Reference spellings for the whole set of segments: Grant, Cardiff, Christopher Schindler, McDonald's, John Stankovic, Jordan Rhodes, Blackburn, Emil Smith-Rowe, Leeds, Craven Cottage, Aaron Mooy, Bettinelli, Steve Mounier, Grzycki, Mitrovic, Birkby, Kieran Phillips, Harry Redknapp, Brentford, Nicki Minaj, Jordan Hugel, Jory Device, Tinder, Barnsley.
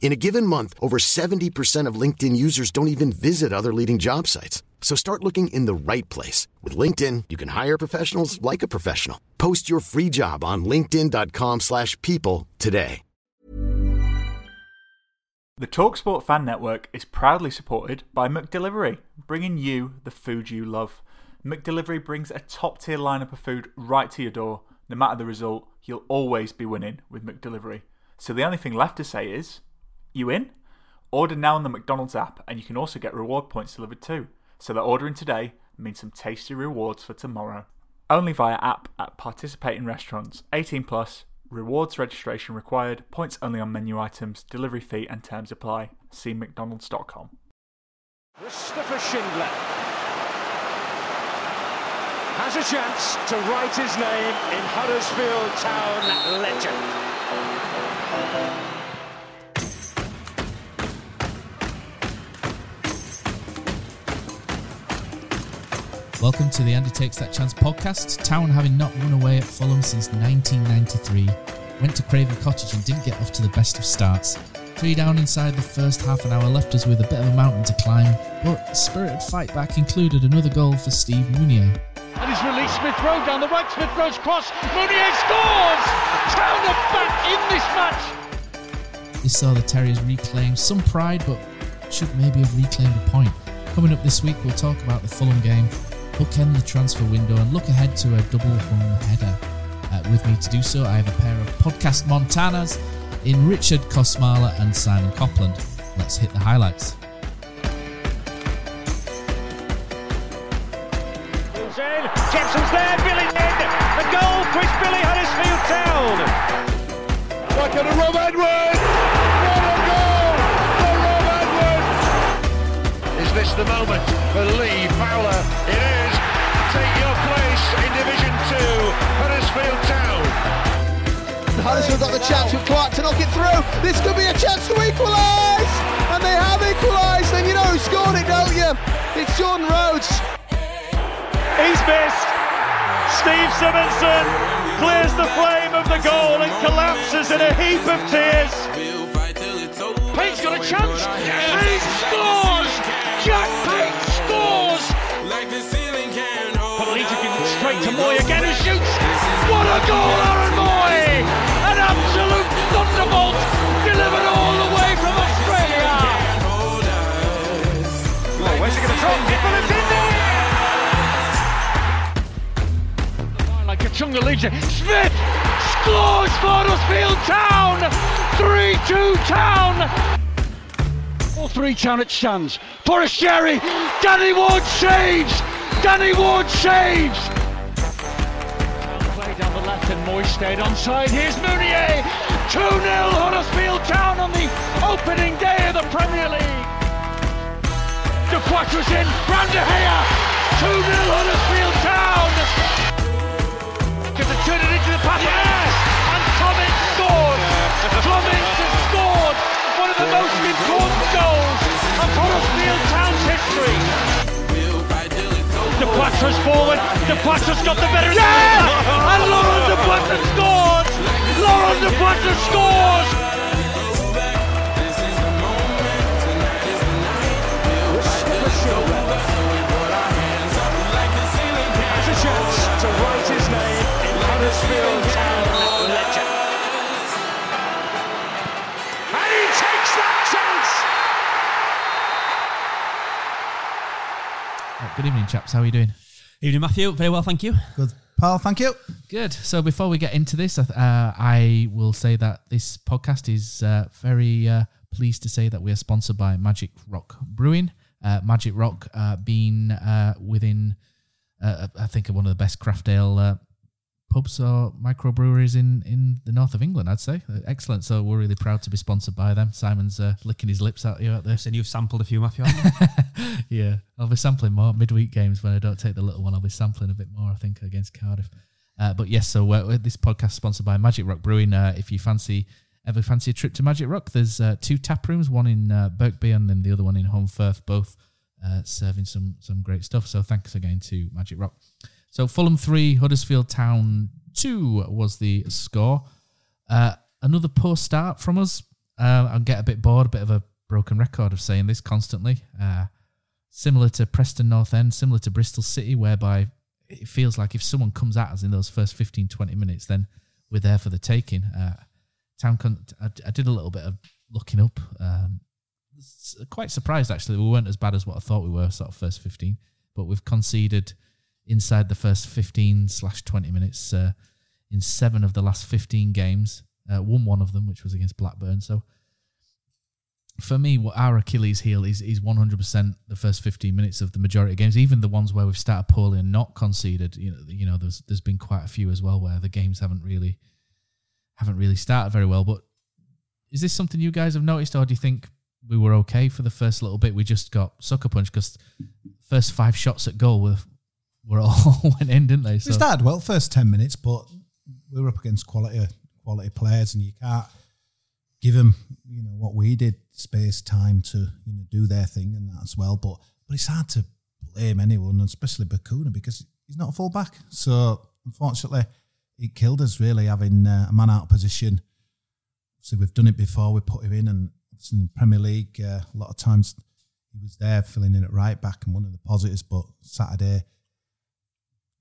In a given month, over 70% of LinkedIn users don't even visit other leading job sites. So start looking in the right place. With LinkedIn, you can hire professionals like a professional. Post your free job on linkedin.com/people today. The TalkSport Fan Network is proudly supported by McDelivery, bringing you the food you love. McDelivery brings a top-tier lineup of food right to your door. No matter the result, you'll always be winning with McDelivery. So the only thing left to say is... you in? Order now on the McDonald's app, and you can also get reward points delivered too. So that ordering today means some tasty rewards for tomorrow. Only via app at participating restaurants. 18 plus. Rewards registration required. Points only on menu items. Delivery fee and terms apply. See mcdonalds.com. Christopher Schindler has a chance to write his name in Huddersfield Town legend. Welcome to the Andy Takes That Chance podcast. Town, having not won away at Fulham since 1993, went to Craven Cottage and didn't get off to the best of starts. 3 down inside the first half an hour left us with a bit of a mountain to climb, but a spirited fight back included another goal for Steve Mounier. And he's released Smith-Rowe down the right, Smith-Rowe's cross, Mounier scores! Town are back in this match! This saw the Terriers reclaim some pride, but should maybe have reclaimed a point. Coming up this week, we'll talk about the Fulham game, bookend the transfer window and look ahead to a double-hung header. With me to do so, I have a pair of podcast Montanas in Richard Kosmala and Simon Copland. Let's hit the highlights. Jepson's there, Billy in! The goal for Billy Huddersfield Town! Back on to Rob Edwards! What a goal for Rob Edwards! Is this the moment for Lee Fowler? It is! Take your place in Division 2, Huddersfield Town. Huddersfield got the chance with Clark to knock it through. This could be a chance to equalise! And they have equalised, and you know who scored it, don't you? It's Jordan Rhodes. He's missed. Steve Simonson clears the flame of the goal and collapses in a heap of tears. Pate's got a chance. Pate scores! Jack Pate scores! Like the ceiling can. Straight to Mooy again, who shoots. What a goal, Aaron Mooy! An absolute thunderbolt, delivered all the way from Australia. Oh, where's he going to drop? It's in there! Like Kachunga leads it. Smith scores for Huddersfield Town. 3-2 Town. 4-3 Town at Sands. Forest Sherry. Danny Ward saves. Danny Ward saves! Play down the left and Mooy stayed onside. Here's Mounier! 2-0 Huddersfield Town on the opening day of the Premier League. De Quattro's in, Brand de Gea! 2-0 Huddersfield Town! Gets it, turn it into the pass. Yes! And Clement scored! Clement has scored! One of the most important goals of Huddersfield Town's history! De Quattro's forward, De Quattro's got the better. Yeah! And Laurent De Quattro scores! Laurent De Quattro scores! Has a chance to write his name in Huddersfield Town legend. And he takes that chance! Good evening, chaps. How are you doing? Evening, Matthew. Very well, thank you. Good. Paul, thank you. Good. So before we get into this, I will say that this podcast is very pleased to say that we are sponsored by Magic Rock Brewing. Magic Rock being within, I think, one of the best craft ale pubs or microbreweries in the north of England, I'd say. Excellent. So we're really proud to be sponsored by them. Simon's licking his lips at you out there. So you've sampled a few, Matthew, haven't you? Yeah. I'll be sampling more midweek games when I don't take the little one. I'll be sampling a bit more, I think, against Cardiff. But yes, so this podcast is sponsored by Magic Rock Brewing. If you fancy a trip to Magic Rock, there's two tap rooms, one in Birkby and then the other one in Home Firth, both serving some great stuff. So thanks again to Magic Rock. So Fulham 3, Huddersfield Town 2 was the score. Another poor start from us. I get a bit bored, a bit of a broken record of saying this constantly. Similar to Preston North End, similar to Bristol City, whereby it feels like if someone comes at us in those first 15, 20 minutes, then we're there for the taking. I did a little bit of looking up. Quite surprised, actually. We weren't as bad as what I thought we were, sort of first 15, but we've conceded inside the first 15/20 minutes in 7 of the last 15 games. Won one of them, which was against Blackburn. So for me, our Achilles heel is 100% the first 15 minutes of the majority of games, even the ones where we've started poorly and not conceded. You know, there's been quite a few as well where the games haven't really started very well. But is this something you guys have noticed, or do you think we were okay for the first little bit? We just got sucker punched because first 5 shots at goal were all went in, didn't they? So. We started well first 10 minutes, but we were up against quality players, and you can't give them, you know, what we did, space, time to, you know, do their thing and that as well. But it's hard to blame anyone, especially Bacuna, because he's not a full back. So unfortunately, it killed us really having a man out of position. So we've done it before. We put him in, and it's in the Premier League. A lot of times he was there filling in at right back and one of the positives, but Saturday,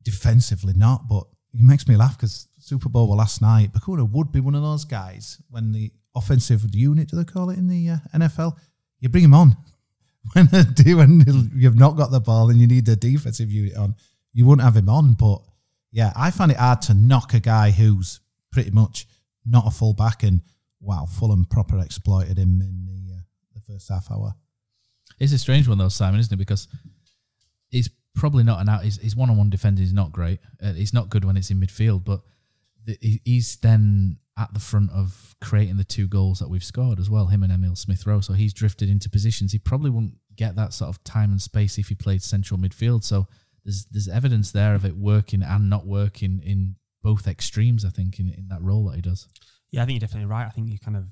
defensively not, but it makes me laugh because Super Bowl were last night. Bacuna would be one of those guys when the offensive unit, do they call it in the NFL? You bring him on. When you've not got the ball and you need the defensive unit on, you wouldn't have him on. But yeah, I find it hard to knock a guy who's pretty much not a full back, and wow, Fulham proper exploited him in the first half hour. It's a strange one though, Simon, isn't it? Because it's probably not an out. His one-on-one defending is not great. It's not good when it's in midfield, but he's then at the front of creating the 2 goals that we've scored as well, him and Emil Smith-Rowe. So he's drifted into positions. He probably wouldn't get that sort of time and space if he played central midfield. So there's evidence there of it working and not working in both extremes, I think, in that role that he does. Yeah, I think you're definitely right. I think you kind of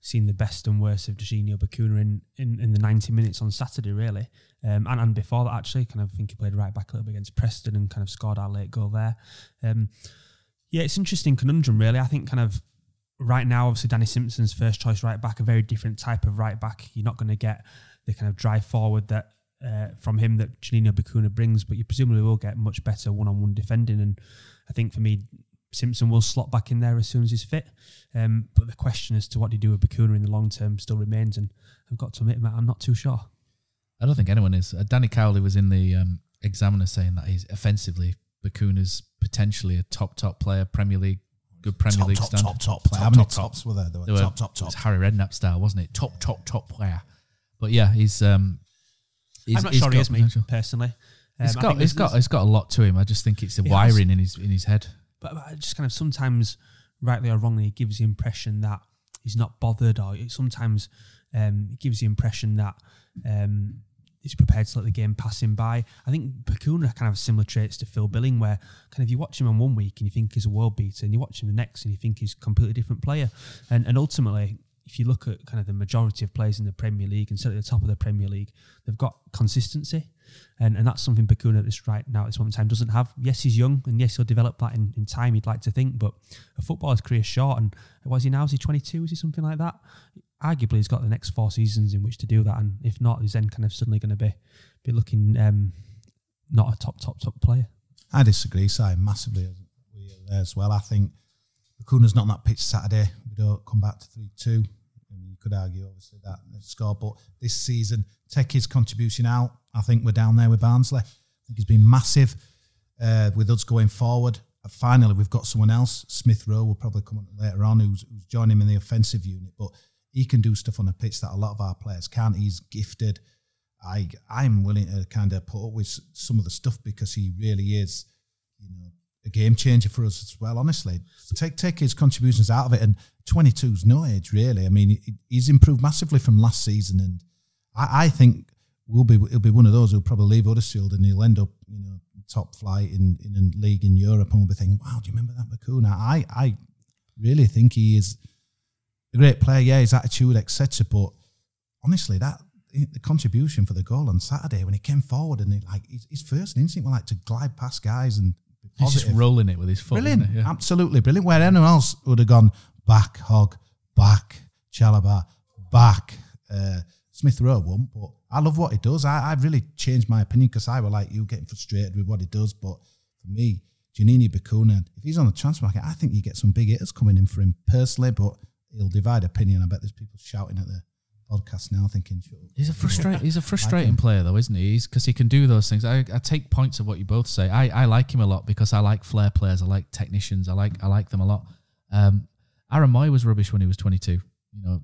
seen the best and worst of Deyovaisio Bacuna in the 90 minutes on Saturday, really. And before that, actually, kind of think he played right back a little bit against Preston and kind of scored our late goal there. Yeah, it's an interesting conundrum, really. I think kind of right now, obviously, Danny Simpson's first choice right back, a very different type of right back. You're not going to get the kind of drive forward that from him that Deyovaisio Bacuna brings, but you presumably will get much better one-on-one defending. And I think for me, Simpson will slot back in there as soon as he's fit. But the question as to what do you do with Bacuna in the long term still remains, and I've got to admit, Matt, I'm not too sure. I don't think anyone is. Danny Cowley was in the Examiner saying that he's offensively, Bacuna's potentially a top player, Premier League, good Premier League standard. Top player. How many tops were there? They were top. It was Harry Redknapp style, wasn't it? Top player. But yeah, he's I'm not sure he is, me, personally. It's got a lot to him. I just think it's the wiring in his head. But just kind of sometimes, rightly or wrongly, it gives the impression that he's not bothered, or it sometimes it gives the impression that he's prepared to let the game pass him by. I think Bacuna kind of has similar traits to Phil Billing, where kind of you watch him on one week and you think he's a world beater, and you watch him the next and you think he's a completely different player. And ultimately, if you look at kind of the majority of players in the Premier League, and certainly at the top of the Premier League, they've got consistency. And that's something Bacuna right now at this moment in time doesn't have. Yes, he's young, and yes, he'll develop that in time, you'd like to think, but a footballer's career's short, and what is he now? Is he 22? Is he something like that? Arguably, he's got the next 4 seasons in which to do that, and if not, he's then kind of suddenly going to be looking not a top player. I disagree, Simon, massively as well. I think Bacuna's not on that pitch Saturday. We don't come back to 3-2. You could argue, obviously, that score, but this season, take his contribution out. I think we're down there with Barnsley. I think he's been massive with us going forward. And finally, we've got someone else. Smith-Rowe will probably come on later on, who's joining him in the offensive unit, but he can do stuff on the pitch that a lot of our players can't. He's gifted. I'm willing to kind of put up with some of the stuff because he really is, you know, a game changer for us as well, honestly. Take his contributions out of it, and 22's no age, really. I mean, he's improved massively from last season, and I think he'll be one of those who'll probably leave Huddersfield and he'll end up, you know, top flight in a league in Europe, and we'll be thinking, wow, do you remember that Bacuna? I really think he is a great player, yeah, his attitude, etc. But honestly, the contribution for the goal on Saturday when he came forward and his first instinct was to glide past guys and be positive. He's just rolling it with his foot. Brilliant, yeah. Absolutely brilliant. Where anyone else would have gone back, Hog, back, Chalabar, back, Smith-Rowe won't, but I love what he does. I've really changed my opinion because I were like you, getting frustrated with what he does. But for me, Giannini Bacuna, if he's on the transfer market, I think you get some big hitters coming in for him personally, but he'll divide opinion. I bet there's people shouting at the podcast now thinking, sure. He's a frustrating player though, isn't he? Because he can do those things. I take points of what you both say. I like him a lot because I like flair players. I like technicians. I like them a lot. Aaron Mooy was rubbish when he was 22, you know.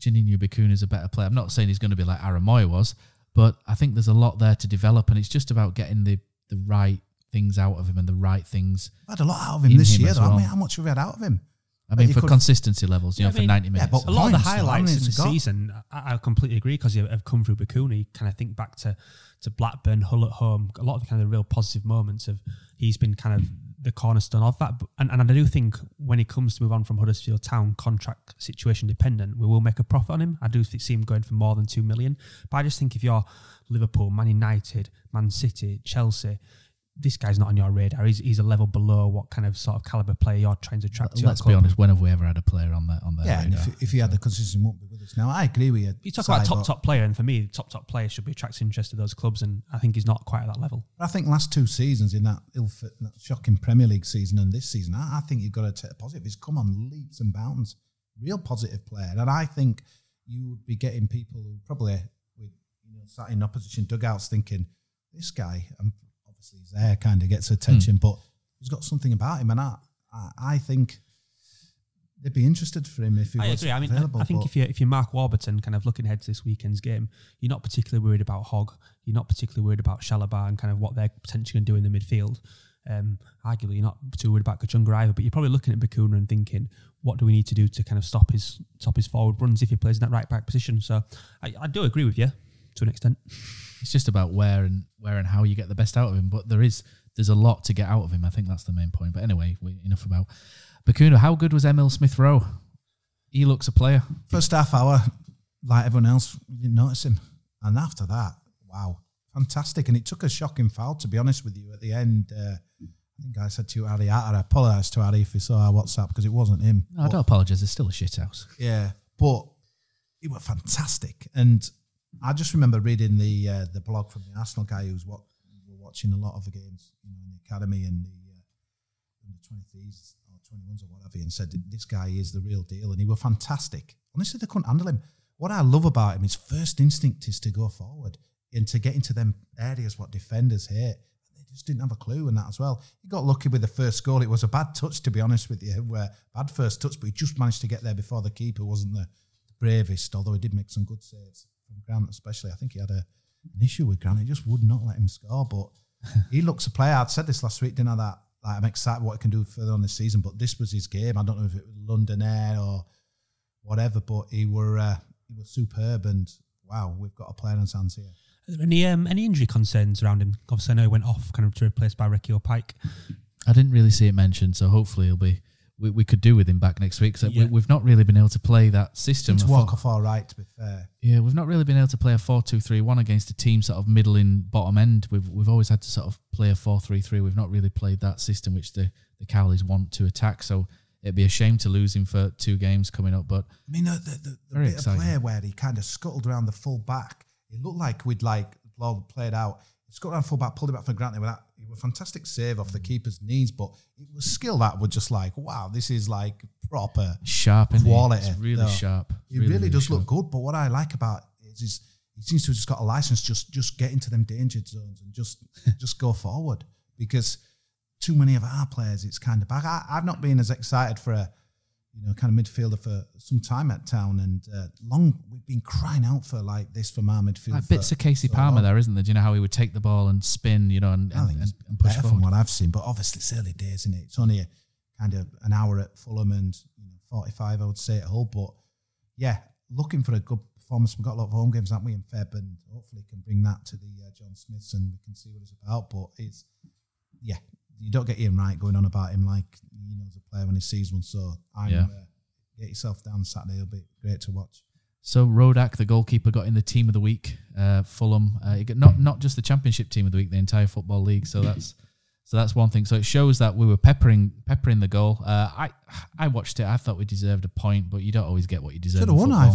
Giannini Bacuna is a better player. I'm not saying he's going to be like Aaron Mooy was, but I think there's a lot there to develop, and it's just about getting the right things out of him and the right things. I had a lot out of him this year, though. Well. I mean, how much have we had out of him? I mean, for consistency levels, you know, for 90 minutes. Yeah, but a lot of the highlights in the season, I completely agree, because you have come through Bacuna. You kind of think back to Blackburn, Hull at home, a lot of the kind of real positive moments of he's been kind of the cornerstone of that. And I do think when he comes to move on from Huddersfield Town, contract situation dependent, we will make a profit on him. I do see him going for more than 2 million. But I just think if you're Liverpool, Man United, Man City, Chelsea, this guy's not on your radar. He's a level below what kind of sort of caliber player you're trying to attract. Let's be honest, when have we ever had a player on that? Yeah, radar? And if he had the consistency, won't be with us now. I agree with you. You talk about top player, and for me, top player should be attracting interest to those clubs, and I think he's not quite at that level. I think last two seasons in that shocking Premier League season and this season, I think you've got to take a positive. He's come on leaps and bounds, real positive player, and I think you would be getting people who probably sat in opposition dugouts thinking, this guy. He's there, kind of gets attention, but he's got something about him, and I think they'd be interested for him if he was available. I agree. I mean, I think if you're Mark Warburton, kind of looking ahead to this weekend's game, you're not particularly worried about Hogg, you're not particularly worried about Chalabar and kind of what they're potentially going to do in the midfield. Arguably, you're not too worried about Kachunga either, but you're probably looking at Bacuna and thinking, what do we need to do to kind of stop his forward runs if he plays in that right back position? So I do agree with you to an extent. It's just about where and how you get the best out of him. But there's a lot to get out of him. I think that's the main point. But anyway, enough about Bacuna. How good was Emil Smith-Rowe? He looks a player. First half hour, like everyone else, we didn't notice him. And after that, wow, fantastic. And it took a shocking foul, to be honest with you, at the end. I think I said to Harry, I apologise to Harry if he saw our WhatsApp, because it wasn't him. No, I don't apologise. It's still a shit house. Yeah, but it was fantastic. And I just remember reading the blog from the Arsenal guy who's watching a lot of the games, you know, in the academy and the 23s or 21s or whatever, and said this guy is the real deal, and he was fantastic. Honestly, they couldn't handle him. What I love about him, his first instinct is to go forward and to get into them areas what defenders hate. They just didn't have a clue in that as well. He got lucky with the first goal. It was a bad touch, to be honest with you, bad first touch, but he just managed to get there before the keeper wasn't the bravest, although he did make some good saves. Grant especially, I think he had an issue with Grant. He just would not let him score, but he looks a player. I'd said this last week, didn't I, that I'm excited what he can do further on this season, but this was his game. I don't know if it was London Air or whatever, but he was superb, and wow, we've got a player on his hands here. Are there any injury concerns around him? Obviously, I know he went off kind of to replace by Ricky or Pike. I didn't really see it mentioned, so hopefully he'll be... We could do with him back next week, because we've not really been able to play that system. To walk off all right, to be fair. Yeah, we've not really been able to play a 4-2-3-1 against a team sort of middling bottom end. We've always had to sort of play a 4-3-3. We've not really played that system, which the Cowleys want to attack. So it'd be a shame to lose him for 2 games coming up. But I mean, the bit exciting. Of play where he kind of scuttled around the full back. It looked like we'd all played out. Scuttled around full back, pulled it back for granted with that. It was a fantastic save off the keeper's knees, but it was skill that was just wow, this is proper sharp quality. It's really sharp. It really does look good, but what I like about it is he seems to have just got a license, just get into them danger zones and just go forward, because too many of our players, it's kind of back. I've not been as excited for a you know, kind of midfielder for some time at Town, and long we've been crying out for like this from our midfield. Like bits of Casey Palmer there, isn't there? Do you know how he would take the ball and spin, you know, and push forward? From what I've seen, but obviously it's early days, isn't it? It's only kind of an hour at Fulham and 45, I would say, at Hull. But yeah, looking for a good performance. We've got a lot of home games, haven't we, in Feb, and hopefully can bring that to the John Smiths and we can see what it's about. But it's, yeah, you don't get Ian Wright going on about him like he knows a player when he sees one. So get yourself down Saturday. It'll be great to watch. So Rodak, the goalkeeper, got in the team of the week. Fulham, he got not just the Championship team of the week, the entire Football League. So that's one thing. So it shows that we were peppering the goal. I watched it. I thought we deserved a point, but you don't always get what you deserve. Should have won. I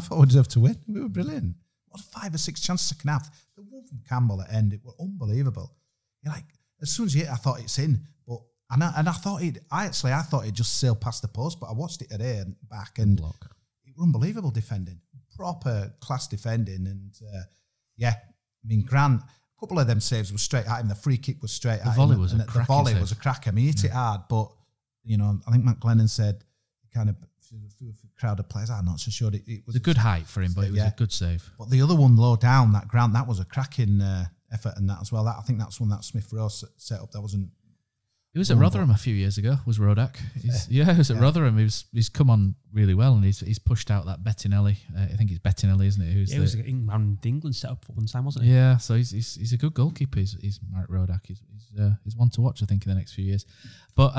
thought we deserved to win. We were brilliant. What 5 or 6 chances second half. The one from Campbell at end, it was unbelievable. You're like, as soon as you hit, I thought it's in, but and I thought it. I thought it just sailed past the post. But I watched it today and back, and block. It was unbelievable defending, proper class defending, and I mean Grant. Couple of them saves were straight at him. The free kick was straight at him. The volley was a cracker. I mean, he hit it hard, but, you know, I think McGlennon said, kind of, through a crowd of players, I'm not so sure. It was a good height for him, but it was a good save. But the other one low down, that Grant, that was a cracking effort and that as well. I think that's one that Smith-Rowe set up. That wasn't... He was at Rotherham a few years ago, was Rodak. He was at Rotherham. He's come on really well, and he's pushed out that Bettinelli. I think it's Bettinelli, isn't it? Who's was the England set up for one time, wasn't it? Yeah, so he's a good goalkeeper, he's Mark Rodak. He's one to watch, I think, in the next few years. But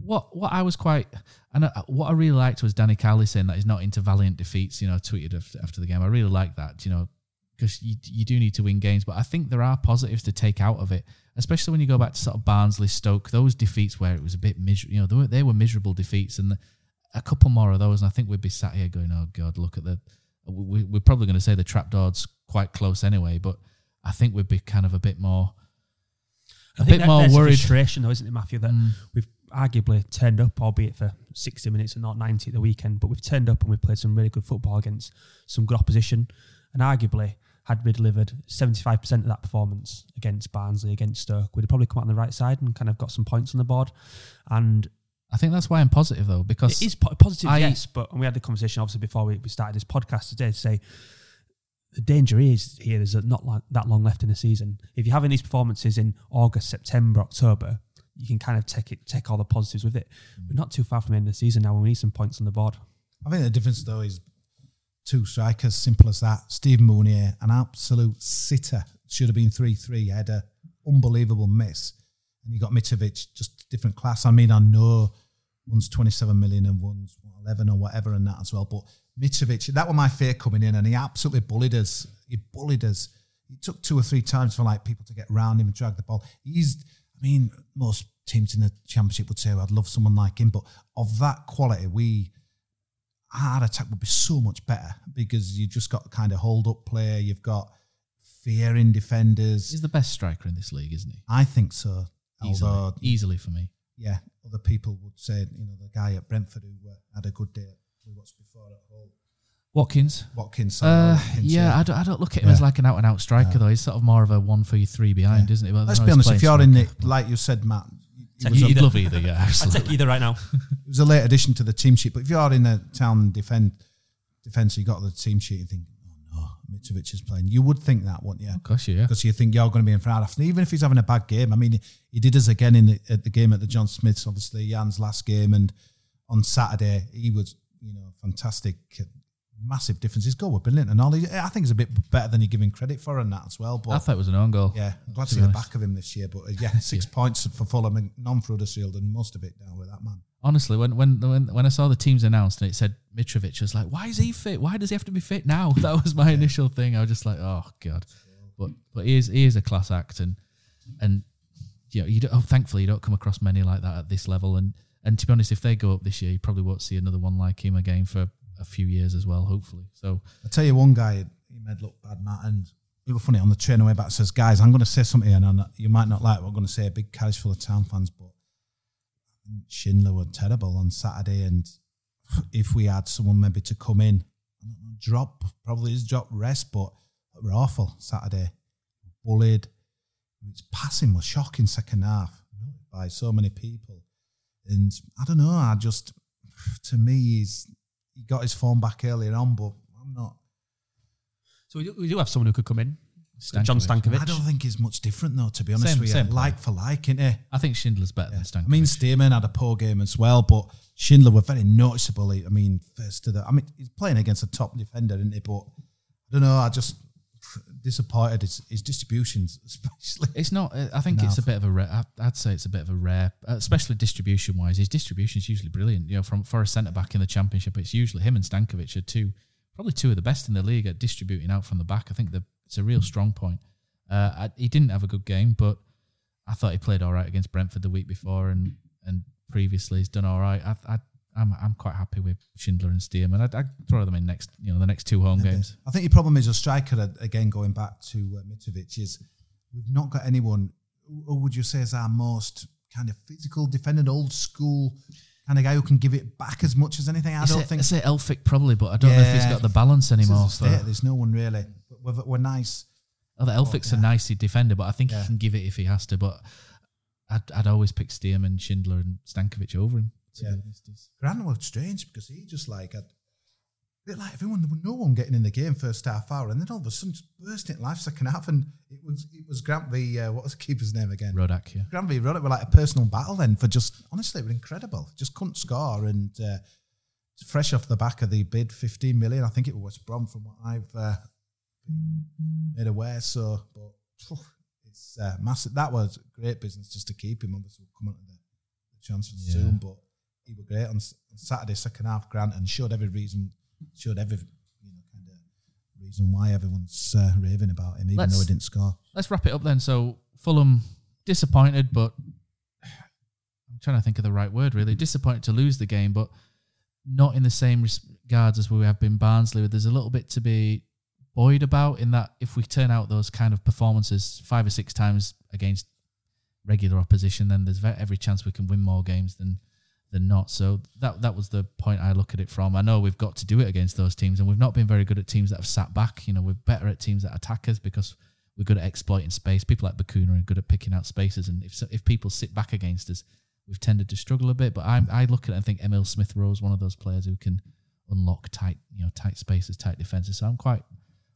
what I really liked was Danny Cowley saying that he's not into valiant defeats, you know, tweeted after the game. I really like that, you know, because you do need to win games, but I think there are positives to take out of it, especially when you go back to sort of Barnsley, Stoke, those defeats where it was a bit miserable, you know, they were miserable defeats, and a couple more of those, and I think we'd be sat here going, oh God, look at we're probably going to say the trapdoor's quite close anyway, but I think we'd be kind of a bit more worried. There's frustration though, isn't it, Matthew, that we've arguably turned up, albeit for 60 minutes and not 90 at the weekend, but we've turned up and we've played some really good football against some good opposition, and arguably, had we delivered 75% of that performance against Barnsley, against Stoke, we'd have probably come out on the right side and kind of got some points on the board. And I think that's why I'm positive, though, because... It is positive, yes, but we had the conversation, obviously, before we started this podcast today to say the danger is here, there's not that long left in the season. If you're having these performances in August, September, October, you can kind of take all the positives with it. We're not too far from the end of the season now, and we need some points on the board. I think the difference, though, is... 2 strikers, simple as that. Steve Mounier, an absolute sitter. Should have been 3-3 header. Unbelievable miss. And you got Mitrovic, just different class. I mean, I know one's 27 million and one's 11 or whatever and that as well. But Mitrovic, that was my fear coming in, and he absolutely bullied us. He took 2 or 3 times for like people to get round him and drag the ball. Most teams in the Championship would say, I'd love someone like him. But of that quality, our attack would be so much better because you've just got kind of hold-up player. You've got fear in defenders. He's the best striker in this league, isn't he? I think so. Easily for me. Yeah, other people would say, you know, the guy at Brentford who had a good day we watched before at Hull. Watkins. I don't look at him as like an out-and-out striker, though. He's sort of more of a 1-3 behind, isn't he? Well, let's be honest, if you're in it, like you said, Matt... You'd love either, yeah, absolutely. I'd take either right now. It was a late addition to the team sheet, but if you are in a Town defence, you got the team sheet and think, oh no, Mitrovic is playing. You would think that, wouldn't you? Of course, yeah. Because you think you're going to be in for half. Even if he's having a bad game, I mean, he did us again at the game at the John Smiths, obviously, Jan's last game, and on Saturday, he was, you know, fantastic, massive difference. His goal was brilliant and all. I think it's a bit better than you're giving credit for and that as well. But I thought it was an own goal. Yeah, I'm glad to see the back of him this year. But yeah, 6 points for Fulham and none for Huddersfield, and most of it down with that man. Honestly, when I saw the teams announced and it said Mitrovic, I was like, why is he fit? Why does he have to be fit now? That was my initial thing. I was just like, oh God. But he is a class act, and you know, thankfully you don't come across many like that at this level. And to be honest, if they go up this year, you probably won't see another one like him again for a few years as well, hopefully. So I tell you, one guy, he made look bad, Matt, and it was funny on the train away back. Says, guys, I'm going to say something, and you might not like what I'm going to say. A big carriage full of Town fans, but Schindler were terrible on Saturday. And if we had someone maybe to come in, rest, but we're awful Saturday. Bullied. His passing was shocking second half by so many people, and I don't know. I just. to me, he got his form back earlier on, but I'm not. So we do have someone who could come in. Stankovic. John Stankovic. I don't think he's much different, though, to be honest with you. Like for like, isn't he? I think Schindler's better than Stankovic. I mean, Stearman had a poor game as well, but Schindler were very noticeable. He's playing against a top defender, isn't he? But I don't know, I just disappointed his distributions, especially. It's not, I think enough. It's a bit of a rare, I'd say it's a bit of a rare, especially distribution-wise. His distribution is usually brilliant. You know, for a centre-back in the Championship, it's usually him and Stankovic are probably two of the best in the league at distributing out from the back. I think it's a real strong point. He didn't have a good game, but I thought he played all right against Brentford the week before, and previously he's done all right. I'm quite happy with Schindler and Stearman. I'd throw them in the next two home games. I think your problem is a striker, again, going back to Mitrovic, is we've not got anyone who would you say is our most kind of physical defender, old school kind of guy who can give it back as much as anything. I don't think... I say Elphick probably, but I don't know if he's got the balance anymore. There's no one really. We're nice. Oh, the Elphick's a nicey defender, but I think he can give it if he has to. But I'd always pick Stearman, Schindler and Stankovic over him. Grant was strange because he just like everyone, there was no one getting in the game first half hour, and then all of a sudden just burst into life second half, and it was Grant v. What was the keeper's name again? Rodak. Yeah. Grant v. Rodak were like a personal battle then for just honestly it was incredible. Just couldn't score, and fresh off the back of the bid, 15 million, I think it was West Brom from what I've made aware. So, but it's massive. That was great business just to keep him. Obviously, we'll come on to the chances soon, but he was great on Saturday second half, Grant, and showed every reason why everyone's raving about him, even though he didn't score. Let's wrap it up then. So Fulham disappointed, but I'm trying to think of the right word. Really disappointed to lose the game, but not in the same regards as we have been Barnsley. There's a little bit to be buoyed about in that if we turn out those kind of performances 5 or 6 times against regular opposition, then there's every chance we can win more games than not. So that was the point I look at it from. I know we've got to do it against those teams, and we've not been very good at teams that have sat back. You know, we're better at teams that attack us because we're good at exploiting space. People like Bacuna are good at picking out spaces, and if people sit back against us, we've tended to struggle a bit. But I look at it and think Emil Smith-Rowe is one of those players who can unlock tight spaces, tight defenses. So I'm quite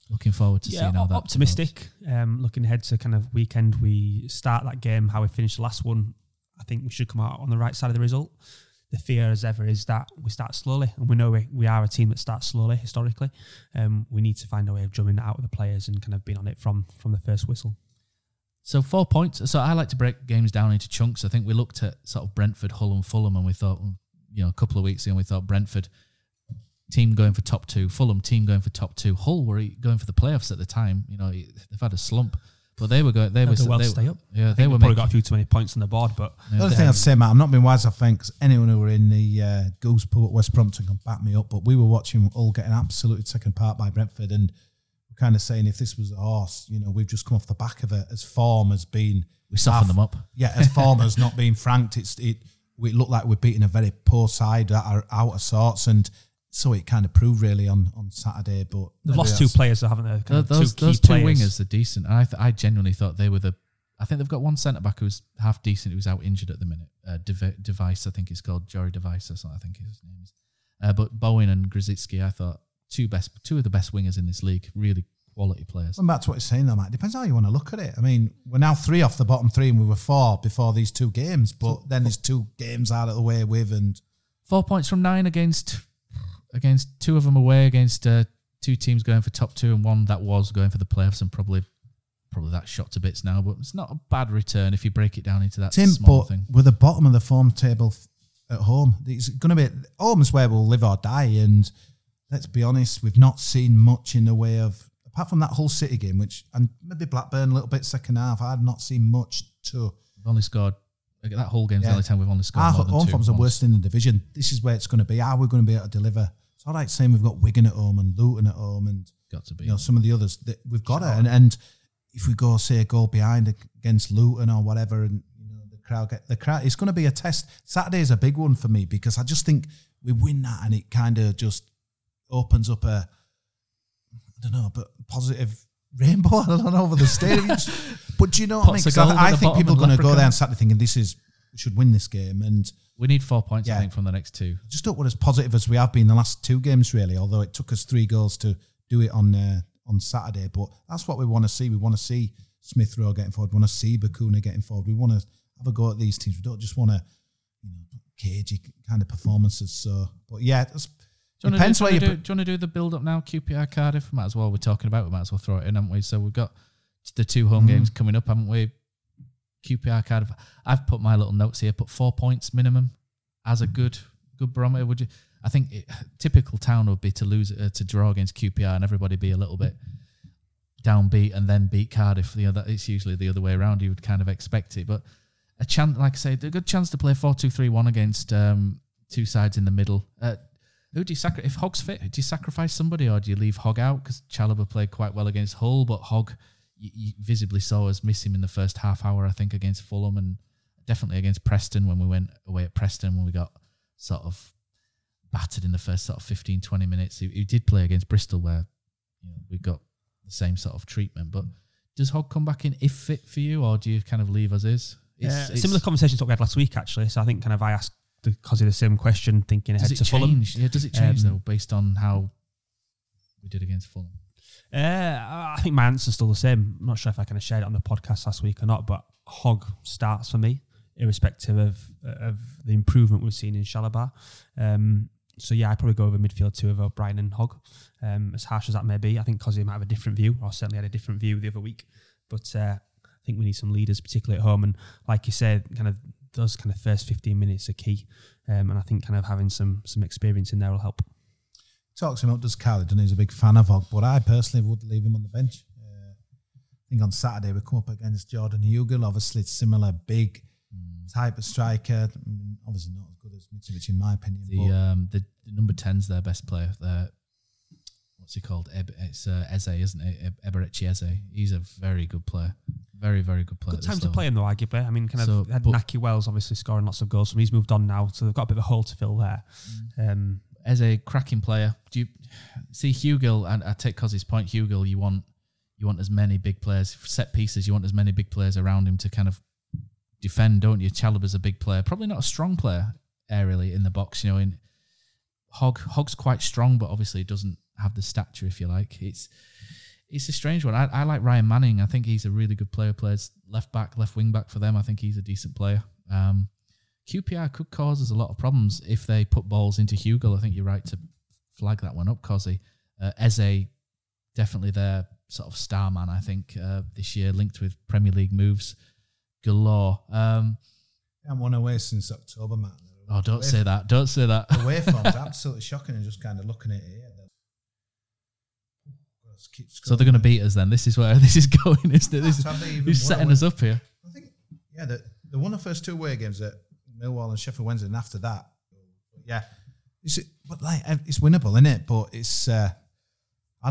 looking forward to seeing how that optimistic. Looking ahead to kind of weekend, we start that game how we finished the last one. I think we should come out on the right side of the result. The fear as ever is that we start slowly, and we know we are a team that starts slowly historically. We need to find a way of drumming that out with the players and kind of being on it from the first whistle. So 4 points. So I like to break games down into chunks. I think we looked at sort of Brentford, Hull and Fulham, and we thought, a couple of weeks ago, we thought Brentford team going for top two, Fulham team going for top two, Hull were going for the playoffs at the time. You know, they've had a slump. But they were going. They were well to stay up. Yeah, they were probably got a few too many points on the board. But the other thing I'd say, Matt, I'm not being wise. I think anyone who were in the Goose Pub at West Brompton can back me up. But we were watching all getting absolutely taken apart by Brentford, and kind of saying if this was a horse, we've just come off the back of it. As form has been, we softened them up. Yeah, as form has not been franked, it looked like we're beating a very poor side that are out of sorts, and so it kind of proved really on Saturday, but they've lost 2 players, haven't they? Those two wingers are decent. I genuinely thought they were I think they've got one centre back who's half decent, who's out injured at the minute. Device, I think it's called Jory Device. That's what I think his name is. But Bowen and Grzycki, I thought two of the best wingers in this league, really quality players. Well, that's what it's saying though, Matt. Depends how you want to look at it. I mean, we're now 3 off the bottom 3, and we were 4 before these 2 games. But then there's 2 games out of the way with, and 4 points from 9 against 2 of them away, against 2 teams going for top 2 and one that was going for the playoffs, and probably that shot to bits now, but it's not a bad return if you break it down into that small thing. We're the bottom of the form table at home. It's going to be almost where we'll live or die, and let's be honest, we've not seen much in the way of, apart from that Hull City game, which, and maybe Blackburn a little bit second half, I've not seen much to. We've only scored. That whole game's the only time we've only scored more than 2 points. Our home form's the worst in the division. This is where it's going to be. How we're going to be able to deliver. It's all right saying we've got Wigan at home and Luton at home and got to be some of the others. That we've got it. And if we go, say, a goal behind against Luton or whatever, and the crowd, it's going to be a test. Saturday is a big one for me because I just think we win that and it kind of just opens up a, I don't know, but positive rainbow over the stadium. But do you know what I mean? I think people are going to go there on Saturday thinking this is We should win this game, and we need 4 points, I think, from the next two. Just don't look as positive as we have been the last two games, really. Although it took us 3 goals to do it on Saturday, but that's what we want to see. We want to see Smith-Rowe getting forward. We want to see Bacuna getting forward. We want to have a go at these teams. We don't just want to, cagey kind of performances. So, but yeah, that's. Do you want to do the build-up now? QPR, Cardiff, might as well. We're talking about. We might as well throw it in, haven't we? So we've got the 2 home games coming up, haven't we? QPR, Cardiff. I've put my little notes here. Put 4 points minimum as a good barometer. Would you? I think typical Town would be to lose to draw against QPR and everybody be a little bit downbeat and then beat Cardiff. It's usually the other way around. You would kind of expect it, but a chance, like I say, a good chance to play 4-2-3-1 against two sides in the middle. Who do you sacrifice? If Hogg's fit, do you sacrifice somebody or do you leave Hogg out? Because Chalobah played quite well against Hull, but Hogg, you visibly saw us miss him in the first half hour, I think, against Fulham and definitely against Preston when we went away at Preston when we got sort of battered in the first sort of 15, 20 minutes. He did play against Bristol where we got the same sort of treatment. But does Hogg come back in if fit for you or do you kind of leave as is? It's similar conversations that we had last week, actually. So I think kind of I asked because of the same question, thinking ahead to Fulham. Yeah, does it change though, based on how we did against Fulham? I think my answer's still the same. I'm not sure if I kind of shared it on the podcast last week or not, but Hogg starts for me, irrespective of the improvement we've seen in Chalobah. So yeah, I probably go over midfield 2 of O'Brien and Hogg. As harsh as that may be, I think Cosy might have a different view, or certainly had a different view the other week. But I think we need some leaders, particularly at home. And like you said, kind of those kind of first 15 minutes are key. And I think kind of having some experience in there will help. Talks him up, does Carly, and he's a big fan of Hogg, but I personally would leave him on the bench. I think on Saturday we come up against Jordan Hugel, obviously similar big type of striker. I mean, obviously not as good as Mitrovic in my opinion. The number 10's their best player. What's he called? It's Eze, isn't it? Eberechi Eze. He's a very good player. Very, very good player. Good time to play him though, arguably. I mean, had Naki Wells obviously scoring lots of goals, so he's moved on now, so they've got a bit of a hole to fill there. As a cracking player, do you see Hugel? And I take Cos's point. Hugel, you want as many big players, set pieces. You want as many big players around him to kind of defend, don't you? Chalobah's a big player, probably not a strong player aerially in the box. In Hogg's quite strong, but obviously doesn't have the stature, if you like. It's a strange one. I like Ryan Manning. I think he's a really good player. Plays left back, left wing back for them. I think he's a decent player. QPR could cause us a lot of problems if they put balls into Hugel. I think you're right to flag that one up, Cosy. Eze, definitely their sort of star man, I think, this year, linked with Premier League moves galore. And one away since October, Matt. Oh, don't say that. Don't say that. Away from it's absolutely shocking and just kind of looking at it here. So they're going to beat us then. This is where this is going, isn't it? Who's setting us up here? I think, yeah, they won the first 2 away games at Millwall and Sheffield Wednesday, and after that, yeah, it's winnable, isn't it? But it's, I'd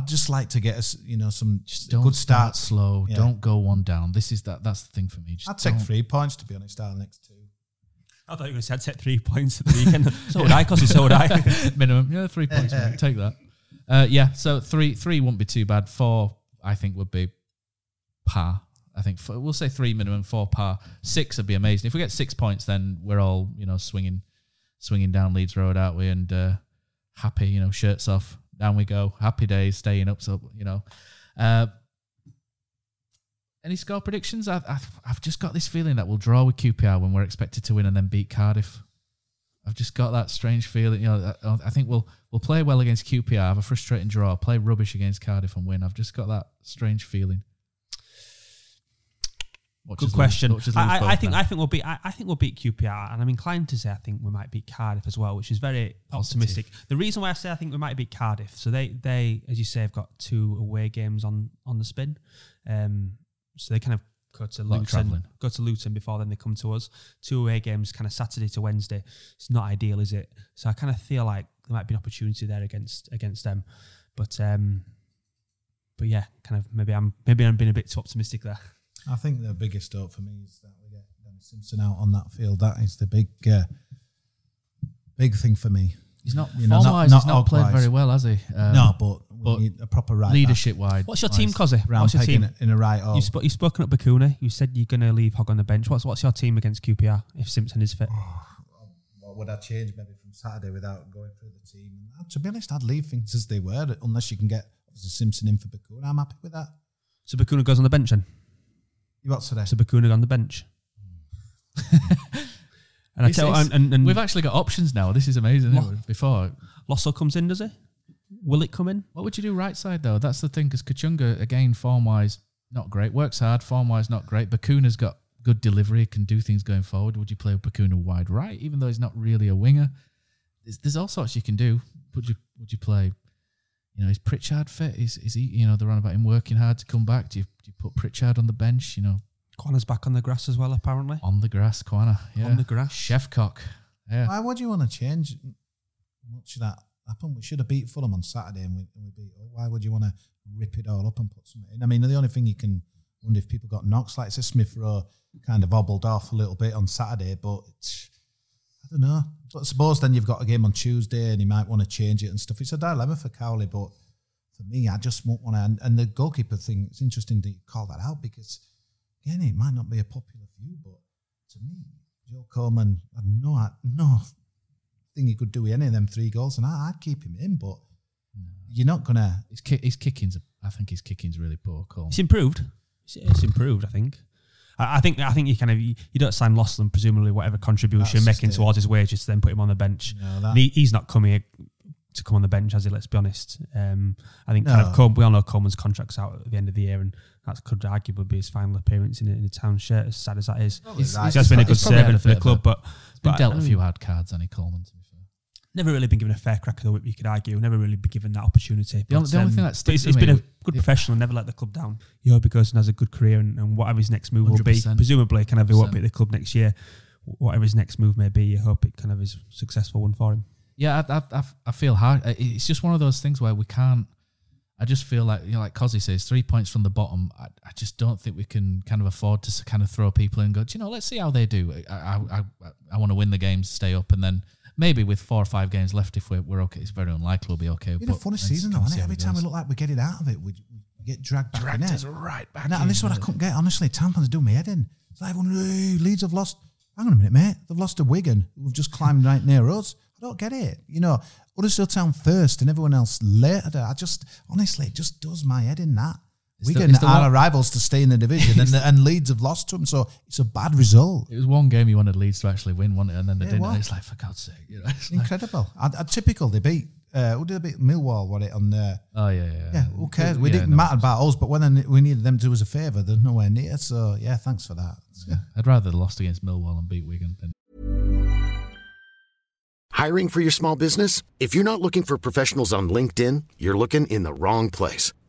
just like to get us, some good starts. Slow, yeah. Don't go one down. This is that. That's the thing for me. I'd take 3 points to be honest. Our next 2. I thought you were going to say I'd take 3 points at the weekend. So would I, because so would I. Minimum, 3 points. Mate, take that. So 3 won't be too bad. 4, I think, would be par. I think we'll say 3 minimum, 4 par. 6 would be amazing. If we get 6 points, then we're all, swinging down Leeds Road, aren't we? And happy, shirts off. Down we go. Happy days, staying up, so. Any score predictions? I've just got this feeling that we'll draw with QPR when we're expected to win and then beat Cardiff. I've just got that strange feeling. I think we'll play well against QPR, have a frustrating draw, play rubbish against Cardiff and win. I've just got that strange feeling. Good question. I think we'll beat. I think we'll beat QPR, and I'm inclined to say I think we might beat Cardiff as well, which is very optimistic. The reason why I say I think we might beat Cardiff, so they as you say have got 2 away games on the spin, so they kind of go to Luton before then they come to us. 2 away games, kind of Saturday to Wednesday. It's not ideal, is it? So I kind of feel like there might be an opportunity there against them, but yeah, kind of maybe I'm being a bit too optimistic there. I think the biggest hope for me is that we get Danny Simpson out on that field. That is the big thing for me. He's not played very well, has he? No, but but need a proper right leadership-wide. What's your team, Cozzy? What's your team in a right? You've spoken up Bacuna. You said you're going to leave Hogg on the bench. What's your team against QPR if Simpson is fit? What would I change maybe from Saturday without going through the team? To be honest, I'd leave things as they were unless you can get Simpson in for Bacuna. I'm happy with that. So Bacuna goes on the bench then? What's today? So Bacuna on the bench. And it's, I tell and we've actually got options now. This is amazing. Before Lossell comes in, does he? Will it come in? What would you do right side though? That's the thing, because Kachunga again, form wise, not great. Works hard, form wise, not great. Bacuna's got good delivery, can do things going forward. Would you play Bacuna wide right, even though he's not really a winger? There's all sorts you can do. Would you play? You know, is Pritchard fit? Is he? You know, they're on about him working hard to come back. Do you put Pritchard on the bench? You know. Kwana's back on the grass as well, apparently. On the grass, Kwana. Yeah. On the grass. Shefcock. Yeah. Why would you want to change much of that happen? We should have beat Fulham on Saturday and we beat Hull. Why would you want to rip it all up and put something in? I mean, the only thing you can wonder if people got knocks, like it's a Smith-Rowe kind of hobbled off a little bit on Saturday, but I don't know. But I suppose then you've got a game on Tuesday and you might want to change it and stuff. It's a dilemma for Cowley, but for me, I just won't want to. And the goalkeeper thing, it's interesting that you call that out because... Again, it might not be a popular view, but to me, Joe Coleman had no thing he could do with any of them three goals, and I'd keep him in, but you're not going to... His kicking's, I think his kicking's really poor, Coleman. It's improved. It's improved, I think. I think you kind of, you don't sign Lossell, presumably whatever contribution making towards his wages to then put him on the bench. No, he's not coming to come on the bench, has he? Let's be honest. I think kind of Coleman, we all know Coleman's contract's out at the end of the year, and that could arguably be his final appearance in a town shirt, as sad as that is. He's just been a good servant for the club, but... He's been dealt a few hard cards, Annie Coleman, to be fair. Never really been given a fair crack of the whip, you could argue. Never really been given that opportunity. The only thing that sticks to me... He's been a good professional, never let the club down. You hope he goes and has a good career, and whatever his next move will be, presumably kind of he won't be at the club next year. Whatever his next move may be, you hope it kind of is a successful one for him. Yeah, I feel hard. It's just one of those things where we can't... I just feel like, you know, like Cozzy says, 3 points from the bottom. I just don't think we can kind of afford to kind of throw people and go, do you know, let's see how they do. I want to win the games, stay up, and then maybe with 4 or 5 games left, if we're okay, it's very unlikely we'll be okay. It's been a funny season, though, isn't it? Every time we look like we're getting out of it, we get dragged back in. Dragged us right back in. And this is what I couldn't get, honestly. Tampon's doing my head in. It's like, Leeds have lost. Hang on a minute, mate. They've lost to Wigan, who've just climbed right near us. I don't get it. You know, Huddersfield Town first and everyone else later. I just, honestly, it just does my head in that. Wigan are rivals to stay in the division and Leeds have lost to them, so it's a bad result. It was one game you wanted Leeds to actually win, wasn't it? And then they didn't. It's like, for God's sake. You know, incredible. Like, typical, they beat, who did they beat? Millwall, wasn't it? On there. Oh, yeah. Yeah, who cares? We didn't matter about us, but when we needed them to do us a favour, they're nowhere near, so yeah, thanks for that. Yeah. I'd rather they lost against Millwall and beat Wigan than... Hiring for your small business? If you're not looking for professionals on LinkedIn, you're looking in the wrong place.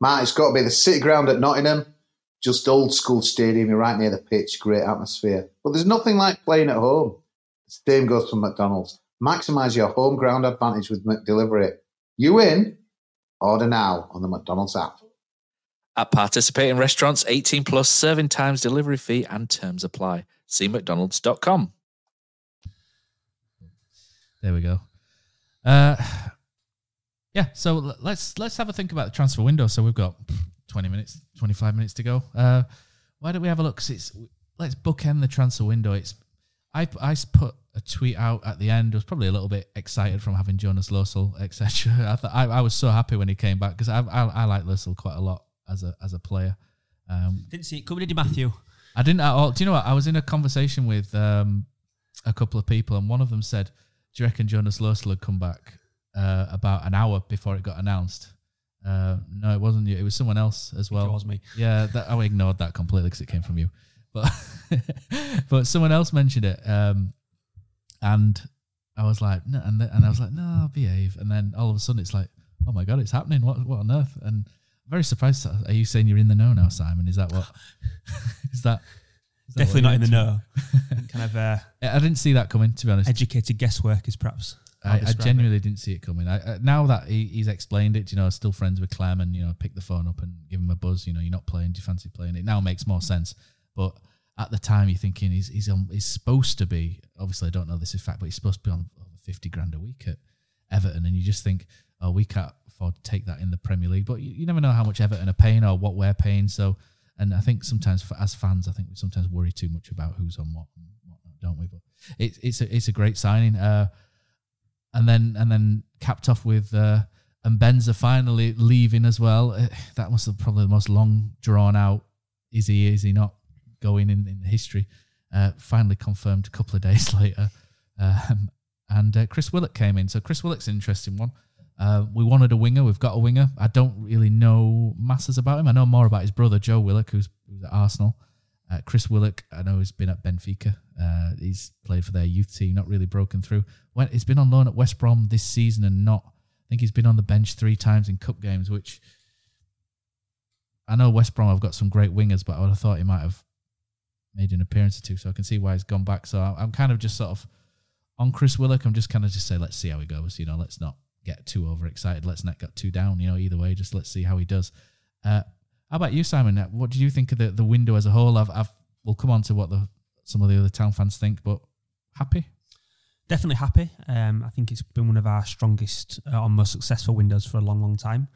Matt, it's got to be the City Ground at Nottingham. Just old school stadium, you're right near the pitch, great atmosphere. But there's nothing like playing at home. The same goes for McDonald's. Maximise your home ground advantage with McDelivery. You win? Order now on the McDonald's app. At participating restaurants, 18 plus, serving times, delivery fee and terms apply. See mcdonalds.com. There we go. Yeah, so let's have a think about the transfer window. So we've got 20 minutes, 25 minutes to go. Why don't we have a look? Cause let's bookend the transfer window. I put a tweet out at the end. I was probably a little bit excited from having Jonas Lossell, etc. I was so happy when he came back because I like Lossell quite a lot as a player. Didn't see it coming, did you, Matthew? I didn't at all. Do you know what? I was in a conversation with a couple of people, and one of them said, "Do you reckon Jonas Lossell had come back?" About an hour before it got announced. No, it wasn't you. It was someone else as well. It was me. Yeah, I ignored that completely because it came from you. But but someone else mentioned it, and I was like, no, and I was like, no, behave. And then all of a sudden, it's like, oh my God, it's happening. What on earth? And very surprised. Are you saying you're in the know now, Simon? Is that what? Is that definitely not in the know? Kind of. I didn't see that coming, to be honest. Educated guesswork is perhaps. I genuinely didn't see it coming. Now that he's explained it, you know, still friends with Clem, and you know, pick the phone up and give him a buzz. You know, you're not playing. Do you fancy playing? It now makes more sense. But at the time, you're thinking he's supposed to be. Obviously, I don't know this is fact, but he's supposed to be on over 50 grand a week at Everton, and you just think, oh, we can't afford to take that in the Premier League. But you never know how much Everton are paying or what we're paying. So, and I think sometimes as fans, I think we sometimes worry too much about who's on what, and whatnot, don't we? But it's a great signing. And then capped off with Mbenza finally leaving as well. That was probably the most long drawn out. Is he not going in history? Finally confirmed a couple of days later. And Chris Willock came in. So Chris Willock's an interesting one. We wanted a winger. We've got a winger. I don't really know masses about him. I know more about his brother, Joe Willock, who's at Arsenal. Chris Willock, I know he's been at Benfica. He's played for their youth team, not really broken through. He's been on loan at West Brom this season and not... I think he's been on the bench 3 times in cup games, which... I know West Brom have got some great wingers, but I would have thought he might have made an appearance or two, so I can see why he's gone back. So I'm kind of just sort of... On Chris Willock, I'm just kind of just say, let's see how he goes. You know, let's not get too overexcited. Let's not get too down. You know, either way, just let's see how he does. How about you, Simon? What do you think of the window as a whole? We'll come on to what some of the other Town fans think, but happy? Definitely happy. I think it's been one of our strongest and most successful windows for a long, long time.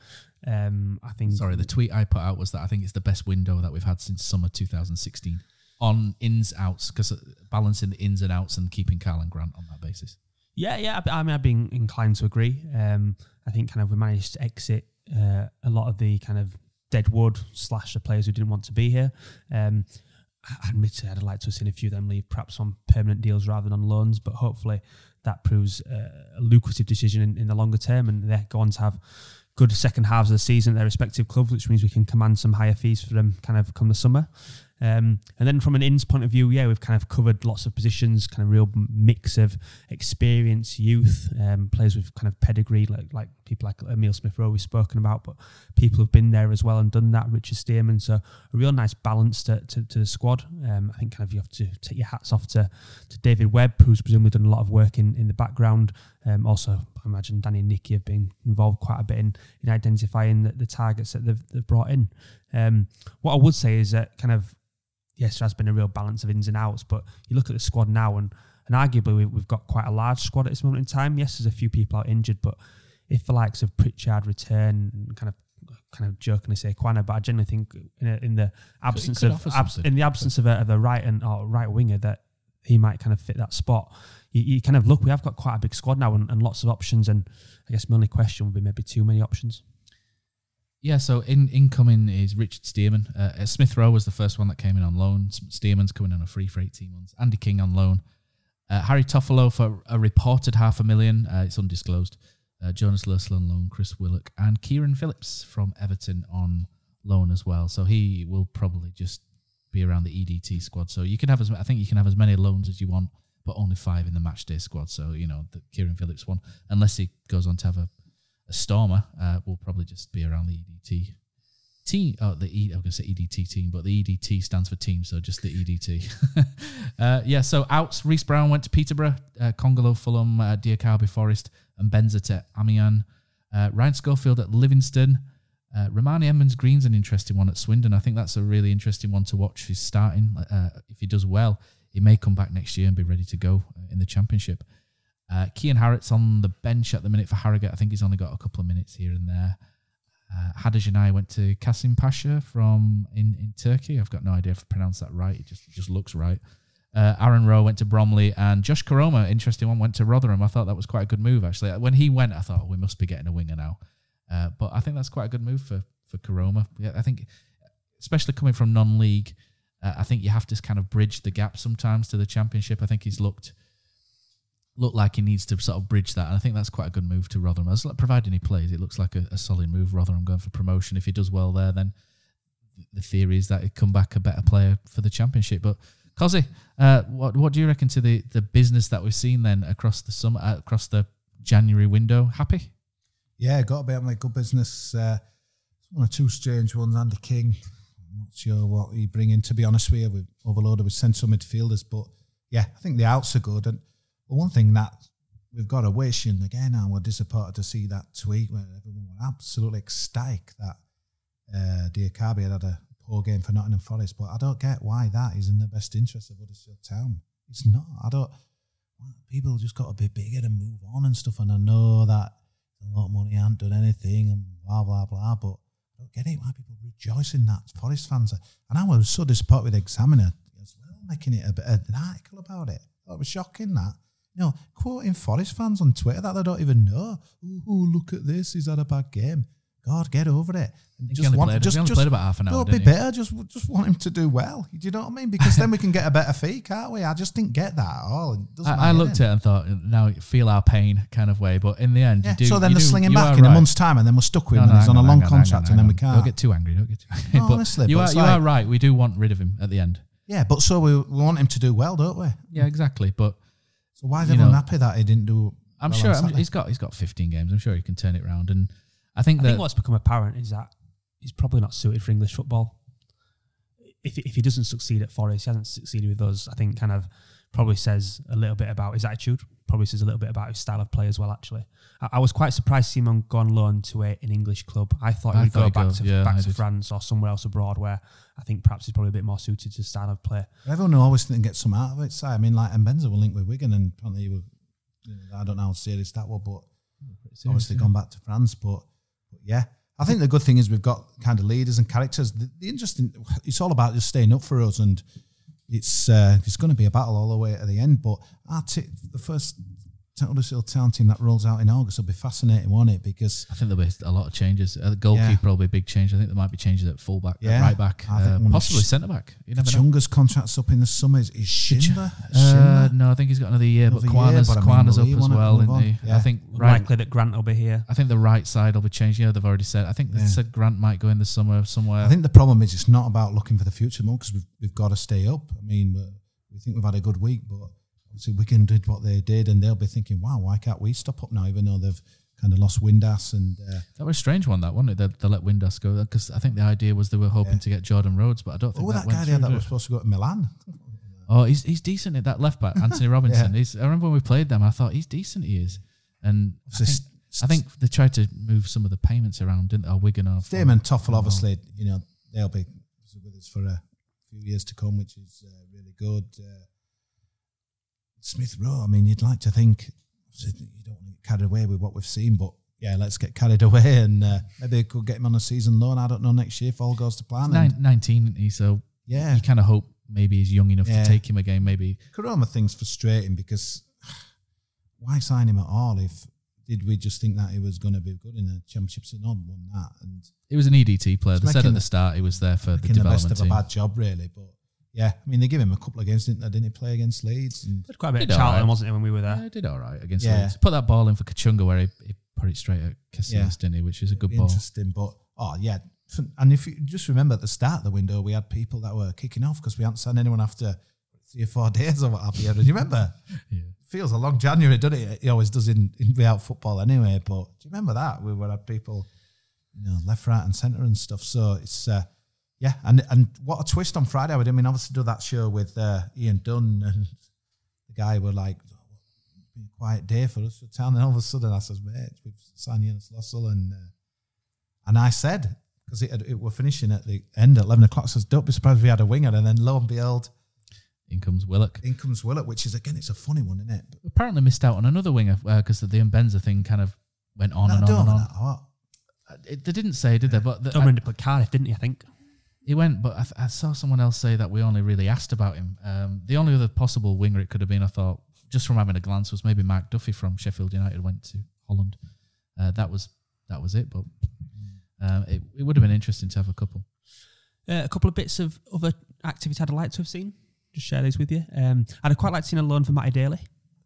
I think. Sorry, the tweet I put out was that I think it's the best window that we've had since summer 2016 on ins, outs, because balancing the ins and outs and keeping Carl and Grant on that basis. Yeah. I mean, I've been inclined to agree. I think kind of we managed to exit a lot of the kind of deadwood / the players who didn't want to be here. Admittedly, I'd like to have seen a few of them leave perhaps on permanent deals rather than on loans, but hopefully that proves a lucrative decision in the longer term, and they're going to have good second halves of the season at their respective clubs, which means we can command some higher fees for them kind of come the summer. And then from an ins point of view, yeah, we've kind of covered lots of positions, kind of real mix of experience, youth, players with kind of pedigree, like people like Emil Smith-Rowe we've spoken about, but people who've been there as well and done that, Richard Stearman. So a real nice balance to the squad. I think kind of you have to take your hats off to David Webb, who's presumably done a lot of work in the background. Also, I imagine Danny and Nicky have been involved quite a bit in identifying the targets that they've brought in. What I would say is that kind of, yes, there has been a real balance of ins and outs, but you look at the squad now and arguably we've got quite a large squad at this moment in time. Yes, there's a few people out injured, but if the likes of Pritchard return and kind of jokingly say Kwana, but I generally think in the absence of a right winger that he might kind of fit that spot. You kind of look, we have got quite a big squad now and lots of options, and I guess my only question would be maybe too many options. Yeah, so incoming is Richard Stearman. Smith-Rowe was the first one that came in on loan. Stearman's coming on a free for 18 months. Andy King on loan. Harry Toffolo for a reported £500,000. It's undisclosed. Jonas Lursel on loan. Chris Willock. And Kieran Phillips from Everton on loan as well. So he will probably just be around the EDT squad. So you can have as many loans as you want, but only 5 in the matchday squad. So, you know, the Kieran Phillips one, unless he goes on to have a stormer, will probably just be around the EDT team. I'm going to say EDT team, but the EDT stands for team, so just the EDT. So outs, Reece Brown went to Peterborough, Congolo, Fulham, Diakabi Forest, and Mbenza to Amiens. Ryan Schofield at Livingston. Romani Edmonds Green's an interesting one at Swindon. I think that's a really interesting one to watch. He's starting. If he does well, he may come back next year and be ready to go in the Championship. Kean Harrott's on the bench at the minute for Harrogate. I think he's only got a couple of minutes here and there. Hadi Janai went to Kasim Pasha from in Turkey. I've got no idea if I pronounced that right. It just looks right. Aaron Rowe went to Bromley, and Josh Caroma, interesting one, went to Rotherham. I thought that was quite a good move, actually. When he went, I thought, we must be getting a winger now. But I think that's quite a good move for Caroma. Yeah, I think, especially coming from non-league, I think you have to kind of bridge the gap sometimes to the Championship. I think he's looked like he needs to sort of bridge that, and I think that's quite a good move to Rotherham. As providing he plays, it looks like a solid move. Rotherham going for promotion. If he does well there, then the theory is that he'd come back a better player for the Championship. But Cozzy, what do you reckon to the business that we've seen then across the summer, across the January window? Happy? Yeah, got to be having a good business. one or two strange ones. Andy King, I'm not sure what he bring in, to be honest with you. We've overloaded with central midfielders, but yeah, I think the outs are good. And one thing that we've got to wish, and again, I was disappointed to see that tweet where everyone was absolutely ecstatic that Diakabi had a poor game for Nottingham Forest, but I don't get why that is in the best interest of Huddersfield Town. It's not. I don't. People just got to be bigger and move on and stuff. And I know that a lot of money hasn't done anything and blah blah blah, but I don't get it why people rejoice in that. Forest fans are, and I was so disappointed with the Examiner as well, making it a bit of an article about it. That was shocking. That, you know, quoting Forest fans on Twitter that they don't even know. Ooh, look at this! He's had a bad game. God, get over it. He only played about half an hour. Don't be bitter. Just want him to do well. Do you know what I mean? Because then we can get a better fee, can't we? I just didn't get that at all. I looked at it and thought, now feel our pain kind of way. But in the end, you do. So then they're slinging back in a month's time, and then we're stuck with him, and he's on a long contract, and then we can't. Don't get too angry. No, but honestly, you are right. We do want rid of him at the end. Yeah, but so we want him to do well, don't we? Yeah, exactly. But so why is everyone happy that he didn't do? I'm sure he's got 15 games. I'm sure he can turn it around. And I think what's become apparent is that he's probably not suited for English football. If he doesn't succeed at Forest, he hasn't succeeded with us. I think kind of probably says a little bit about his attitude. Probably says a little bit about his style of play as well, actually. I was quite surprised to see him go on loan to an English club. I thought he'd go back to France or somewhere else abroad where I think perhaps he's probably a bit more suited to style of play. Everyone always thinks get some out of it. So, I mean, like Mbenza were linked with Wigan and apparently he was, I don't know how serious that was, but obviously gone back to France, but yeah. I think the good thing is we've got kind of leaders and characters. The interesting, it's all about just staying up for us, and it's going to be a battle all the way to the end. But the first Huddersfield Town team that rolls out in August will be fascinating, won't it? Because I think there'll be a lot of changes. The goalkeeper will be a big change. I think there might be changes at fullback, at right back, possibly centre back. Kachunga's contract's up in the summer. Is Schindler? No, I think he's got another year. Kwana's up as well, isn't he? Yeah. I think likely that Grant will be here. I think the right side will be changed. You know, they've already said. I think they said Grant might go in the summer somewhere. I think the problem is it's not about looking for the future more because we've got to stay up. I mean, we think we've had a good week, but. So Wigan did what they did, and they'll be thinking, wow, why can't we stop up now, even though they've kind of lost Windass? And that was a strange one, that, wasn't it? They let Windass go, because I think the idea was they were hoping to get Jordan Rhodes, but I don't think that went through. That guy that was supposed to go to Milan. Oh, he's decent at that left-back, Anthony Robinson. Yeah. I remember when we played them, I thought, he's decent, he is. And I think they tried to move some of the payments around, didn't they? Or Wigan or... Stearman, Toffel, obviously, you know, they'll be with us for a few years to come, which is really good. Smith-Rowe, I mean, you'd like to think you don't want to get carried away with what we've seen, but yeah, let's get carried away and maybe we could get him on a season loan. I don't know, next year if all goes to plan. He's 19, isn't he? So yeah, you kind of hope maybe he's young enough to take him again, maybe. Kuroma thing's frustrating because why sign him at all if did we just think that he was going to be good in the championships and all won that? And it was an EDT player. They said at the start he was there for the development team. The best of a bad job, really, but yeah, I mean, they gave him a couple of games, didn't they? Didn't he play against Leeds? And did quite a bit of Charlton, wasn't he, when we were there? Yeah, he did all right against Leeds. Put that ball in for Kachunga where he put it straight at Casillas, didn't he? Which was a good ball. Interesting, but, and if you just remember at the start of the window, we had people that were kicking off because we hadn't signed anyone after 3 or 4 days or what have you. Do you remember? Yeah. Feels a long January, doesn't it? He always does in without football anyway, but do you remember that? We would have people, you know, left, right and centre and stuff, so it's... yeah, and what a twist on Friday. I mean, obviously do that show with Ian Dunn and the guy were like, quiet day for us for town. And all of a sudden I says, mate, we've signed Jens Lossell. And I said, because it were finishing at the end at 11 o'clock, says, don't be surprised if we had a winger. And then lo and behold, in comes Willock, which is, again, it's a funny one, isn't it? But apparently missed out on another winger because the Mbenza thing kind of went on and on and on. They didn't say, did they? But Dunn put Cardiff, didn't he, I think? He went, but I saw someone else say that we only really asked about him. The only other possible winger it could have been, I thought, just from having a glance, was maybe Mark Duffy from Sheffield United went to Holland. That was it, but it would have been interesting to have a couple. A couple of bits of other activity I'd like to have seen. Just share these with you. I'd have quite liked to see a loan for Matty Daly.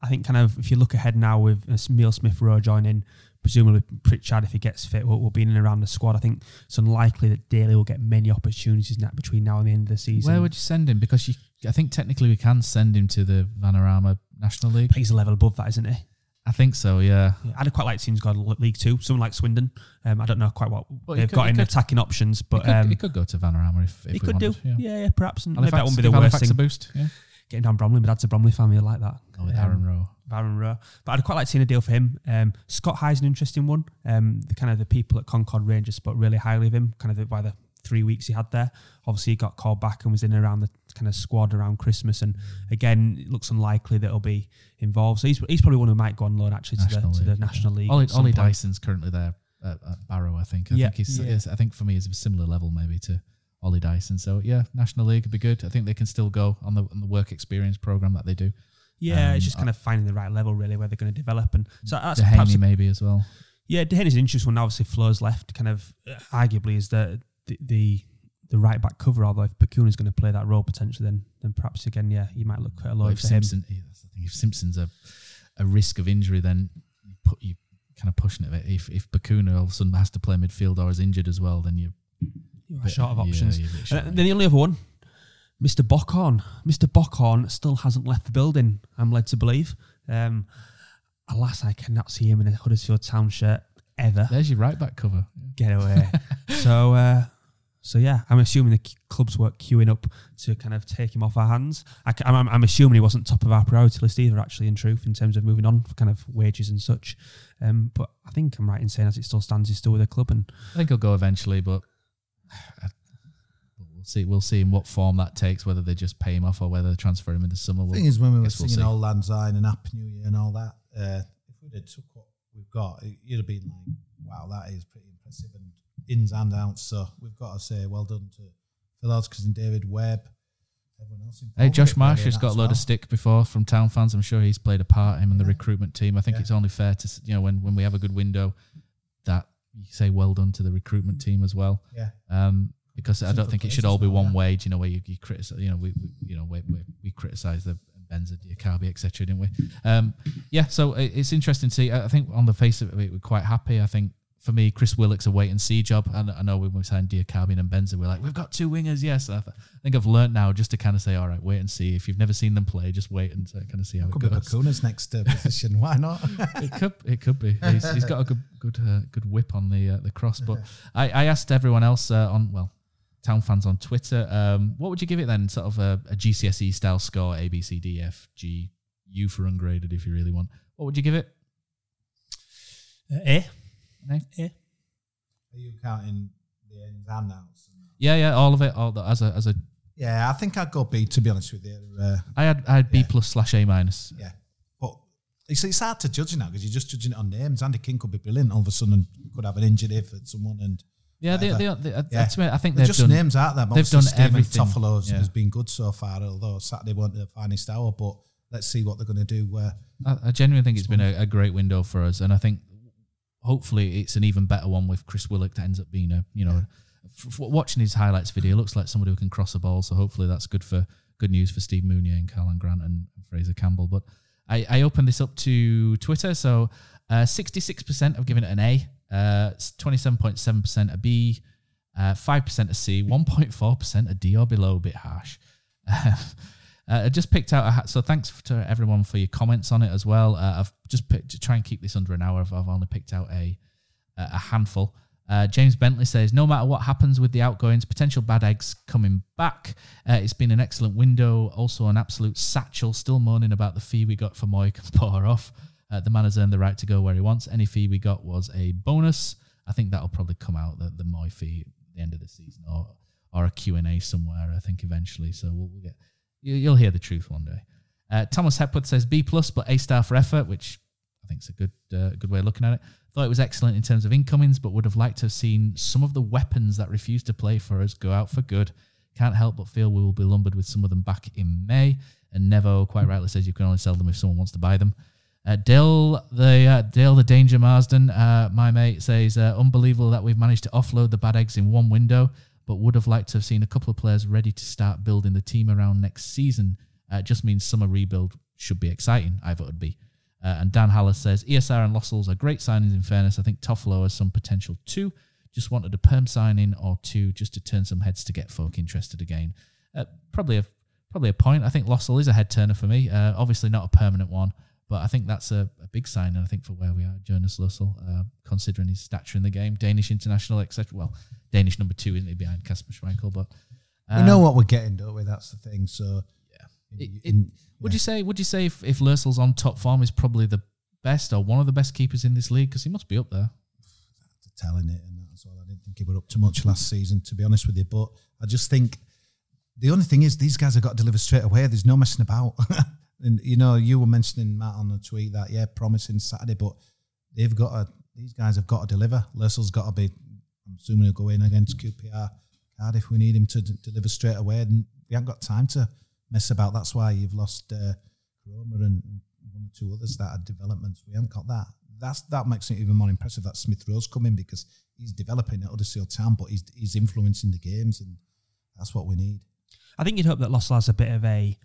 I think kind of if you look ahead now with Emil Smith-Rowe joining, presumably Pritchard, if he gets fit, will be in and around the squad. I think it's unlikely that Daly will get many opportunities between now and the end of the season. Where would you send him? Because I think technically we can send him to the Vanarama National League. But he's a level above that, isn't he? I think so, yeah. I'd quite like teams go to League Two. Someone like Swindon. I don't know quite what they've got in attacking options, but he could go to Vanarama if he could do. Yeah, perhaps. And maybe that wouldn't be the worst thing. A boost. Yeah. Getting down Bromley, my dad's a Bromley fan. He'll like that. Oh, with Aaron Rowe. But I'd quite like seeing a deal for him. Scott High's an interesting one. The kind of the people at Concord Rangers spoke really highly of him. Kind of by the 3 weeks he had there. Obviously, he got called back and was in around the kind of squad around Christmas. And again, it looks unlikely that he'll be involved. So he's probably one who might go on loan actually to the National League. Ollie Dyson's currently there at Barrow, I think. I think for me, he's a similar level maybe to Ollie Dyson. So yeah, National League would be good. I think they can still go on the work experience program that they do. Yeah, it's just kind of finding the right level really where they're going to develop. And so that's Dehaney maybe as well. Yeah, Dehaney's an interesting one. Obviously, Flo's left kind of arguably is the right back cover, although if Bacuna's going to play that role potentially, then perhaps again, yeah, you might look quite a lot for Simpson, him. That's the thing. If Simpson's a risk of injury, then you kind of pushing it a bit. If Bacuna all of a sudden has to play midfield or is injured as well, then you're short of options. Then the only other one, Mr. Bockhorn. Mr. Bockhorn still hasn't left the building, I'm led to believe. Alas, I cannot see him in a Huddersfield Town shirt ever. There's your right back cover. Get away. So yeah, I'm assuming the clubs were queuing up to kind of take him off our hands. I'm assuming he wasn't top of our priority list either, actually, in truth, in terms of moving on for kind of wages and such. But I think I'm right in saying as it still stands, he's still with the club. And I think he'll go eventually, but we'll see in what form that takes, whether they just pay him off or whether they transfer him in the summer. The thing is, when we were singing Auld Lang Syne and Happy New Year and all that, if we'd have took what we've got, you'd have been like, wow, that is pretty impressive and ins and outs. So we've got to say well done to Phil Hodgkins and David Webb. Everyone else involved. Hey, Josh Marsh has got a load of stick before from Town fans. I'm sure he's played a part, him and the recruitment team. I think it's only fair to, when we have a good window, that you say well done to the recruitment team as well. Yeah. Because I don't think it should all be one wage, where you criticize, we criticize the Benza, Diakabi, etc., didn't we? So it's interesting to see. I think on the face of it, we're quite happy. I think for me, Chris Willock's a wait and see job. And I know when we signed Diakabi and Benza, we're like, we've got two wingers. Yes, I think I've learned now just to kind of say, all right, wait and see. If you've never seen them play, just wait and kind of see how it goes. Could be Bacuna's next position. Why not? It could be. He's got a good whip on the cross. But I asked everyone else Town fans on Twitter, what would you give it then? Sort of a GCSE style score, A, B, C, D, F, G, U for ungraded if you really want. What would you give it? A. A. Are you counting the ins and outs? Yeah, all of it. I think I'd go B, to be honest with you. I had B+/A-. Yeah. But it's hard to judge now because you're just judging it on names. Andy King could be brilliant all of a sudden and could have an injury for someone and... Yeah, I think they've just done, names out there. They've done everything. Toffolo's has been good so far, although Saturday weren't the finest hour. But let's see what they're going to do. I genuinely think it's been a great window for us, and I think hopefully it's an even better one with Chris Willock that ends up being watching his highlights video, looks like somebody who can cross a ball. So hopefully that's good news for Steve Mounier and Carlan Grant and Fraser Campbell. But I opened this up to Twitter, so 66% have given it an A. 27.7% a B, 5% a C, 1.4% a D or below, a bit harsh. I just picked out so thanks to everyone for your comments on it as well. I've just picked, to try and keep this under an hour, I've only picked out a handful. James Bentley says, no matter what happens with the outgoings, potential bad eggs coming back. It's been an excellent window. Also an absolute satchel, still moaning about the fee we got for Mooy can pour off. The man has earned the right to go where he wants. Any fee we got was a bonus. I think that'll probably come out, the Mooy fee at the end of the season or a Q&A somewhere, I think, eventually. So we'll get... You'll hear the truth one day. Thomas Hepworth says B+, but A* for effort, which I think is a good way of looking at it. Thought it was excellent in terms of incomings, but would have liked to have seen some of the weapons that refused to play for us go out for good. Can't help but feel we will be lumbered with some of them back in May. And Nevo quite rightly says you can only sell them if someone wants to buy them. Dale the Danger Marsden, my mate, says, unbelievable that we've managed to offload the bad eggs in one window, but would have liked to have seen a couple of players ready to start building the team around next season. It just means summer rebuild should be exciting. I voted B. And Dan Hallis says, ESR and Lossels are great signings in fairness. I think Toffolo has some potential too. Just wanted a perm signing or two just to turn some heads to get folk interested again. Probably a point. I think Lossell is a head turner for me. Obviously not a permanent one. But I think that's a big sign, and I think for where we are, Jonas Lussell, considering his stature in the game, Danish international, etc. Well, Danish number 2, isn't he, behind Kasper Schmeichel? But we know what we're getting, don't we? That's the thing. So, yeah. Would you say if Lussell's on top form, is probably the best or one of the best keepers in this league? Because he must be up there. Telling it, and that's all. I didn't think he were up to much last season, to be honest with you. But I just think the only thing is these guys have got to deliver straight away. There's no messing about. And you know, you were mentioning Matt on the tweet that promising Saturday, but they've got to. These guys have got to deliver. Lussell's got to be. I'm assuming he'll go in against QPR, Cardiff. We need him to deliver straight away, and we haven't got time to mess about. That's why you've lost Roma and one or two others that are developments. We haven't got that. That makes it even more impressive that Smith-Rowe's come in, because he's developing at Huddersfield Town, but he's influencing the games, and that's what we need. I think you'd hope that Lussell has a bit of a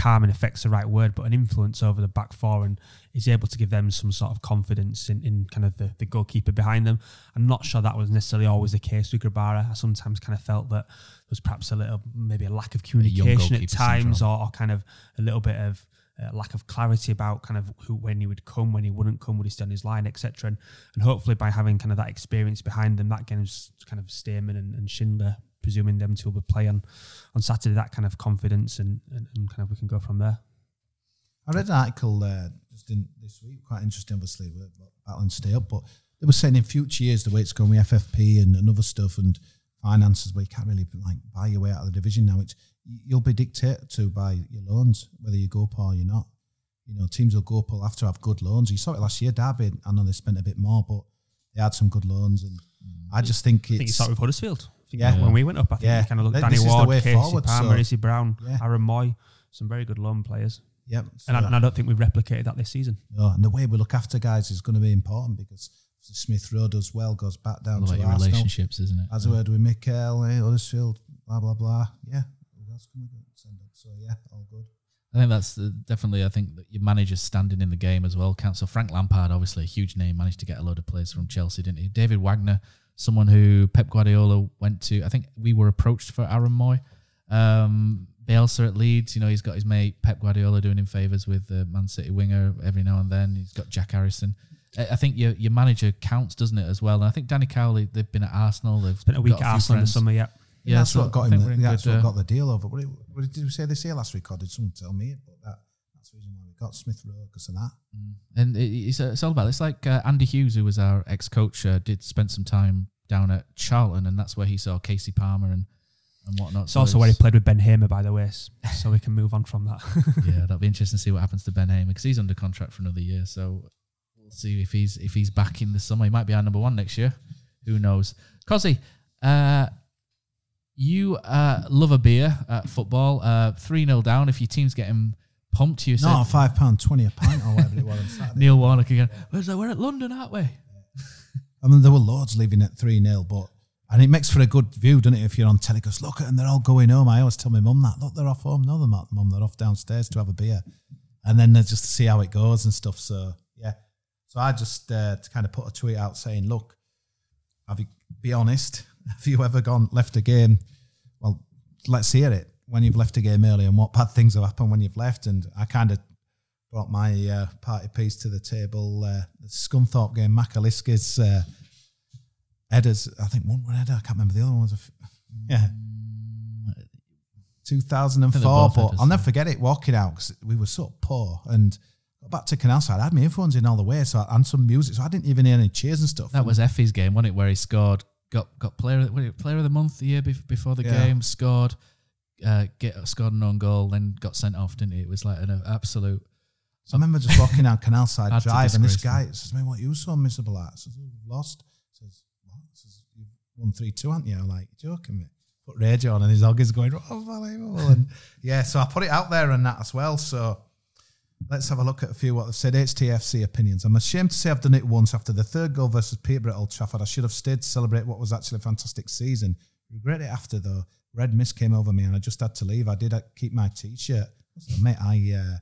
calming effect's the right word, but an influence over the back four, and is able to give them some sort of confidence in kind of the goalkeeper behind them. I'm not sure that was necessarily always the case with Grabara. I sometimes kind of felt that there was perhaps maybe a lack of communication at times, or kind of a little bit of lack of clarity about kind of who, when he would come, when he wouldn't come, would he stay on his line, etc. And hopefully by having kind of that experience behind them, that game's kind of Stearman and Schindler, presuming them two will play on Saturday, that kind of confidence and kind of we can go from there. I read an article just in this week, quite interesting, obviously, we're battling to stay up, but they were saying in future years, the way it's going with FFP and other stuff and finances, where you can't really buy your way out of the division now. It's you'll be dictated to by your loans, whether you go up or you're not. You know, teams will go up, will have to have good loans. You saw it last year, Derby. I know they spent a bit more, but they had some good loans. And I just think it's... I think you started with Huddersfield. When we went up, I think we kind of looked at Danny Ward, Casey Palmer, Izzy Brown, Aaron Mooy, some very good loan players. Yep. And I don't think we've replicated that this season. No, and the way we look after guys is going to be important, because Smith-Rowe does well, goes back down to Arsenal. Relationships, isn't it? As I heard with Mikel, Huddersfield, blah, blah, blah. Yeah. So yeah, all good. I think that's definitely. I think that your manager's standing in the game as well. So Frank Lampard, obviously a huge name, managed to get a load of players from Chelsea, didn't he? David Wagner, someone who Pep Guardiola went to. I think we were approached for Aaron Mooy. Bielsa at Leeds. You know, he's got his mate Pep Guardiola doing him favors with the Man City winger every now and then. He's got Jack Harrison. I think your manager counts, doesn't it, as well? And I think Danny Cowley. They've been at Arsenal. They've spent a week at Arsenal in the summer. Yeah. Yeah, that's what got him. That's what got the deal over. Did we say this here last week? Or did someone tell me? But that's the reason why we got Smith-Rowe because of that. And it's all about. It's like Andy Hughes, who was our ex-coach, did spend some time down at Charlton, and that's where he saw Casey Palmer and whatnot. It's also where he played with Ben Hamer, by the way. So we can move on from that. Yeah, that'll be interesting to see what happens to Ben Hamer because he's under contract for another year. So we'll see if he's back in the summer. He might be our number 1 next year. Who knows? Cozzy, you love a beer at football. 3-0 down. If your team's getting pumped, you say... No, £5.20 a pint or whatever it was on Saturday. Neil Warnock again. We're at London, aren't we? Yeah. I mean, there were loads leaving at 3-0, but... And it makes for a good view, doesn't it, if you're on telly? Because look at them, they're all going home. I always tell my mum that. Look, they're off home. No, they're not, mum. They're off downstairs to have a beer. And then just to see how it goes and stuff. So, yeah. So I just to kind of put a tweet out saying, look, be honest... Have you ever left a game? Well, let's hear it. When you've left a game early and what bad things have happened when you've left. And I kind of brought my party piece to the table. The Scunthorpe game, Makaliski's headers. I think one were header. I can't remember the other one. Was 2004. But I'll never forget it walking out because we were so poor. And back to Canal Side, I had my earphones in all the way and some music. So I didn't even hear any cheers and stuff. That was Effie's game, wasn't it, where he scored... Got player of the month the year before the game, scored, scored an own goal, then got sent off, didn't he? It was like an absolute... So I remember just walking down Canal Side Drive and this guy says, "Man, what are you so miserable at?" I says, "Lost." I says, "What?" I says, "You've won 3-2, aren't you?" I'm like, "Joking me." Put radio on and his oggy's going, "Oh, and yeah, so I put it out there and that as well. So let's have a look at a few what they've said. HTFC opinions. I'm ashamed to say I've done it once after the third goal versus Peterborough at Old Trafford. I should have stayed to celebrate what was actually a fantastic season. Regret it after, though. Red mist came over me and I just had to leave. I did keep my T-shirt. So, mate, I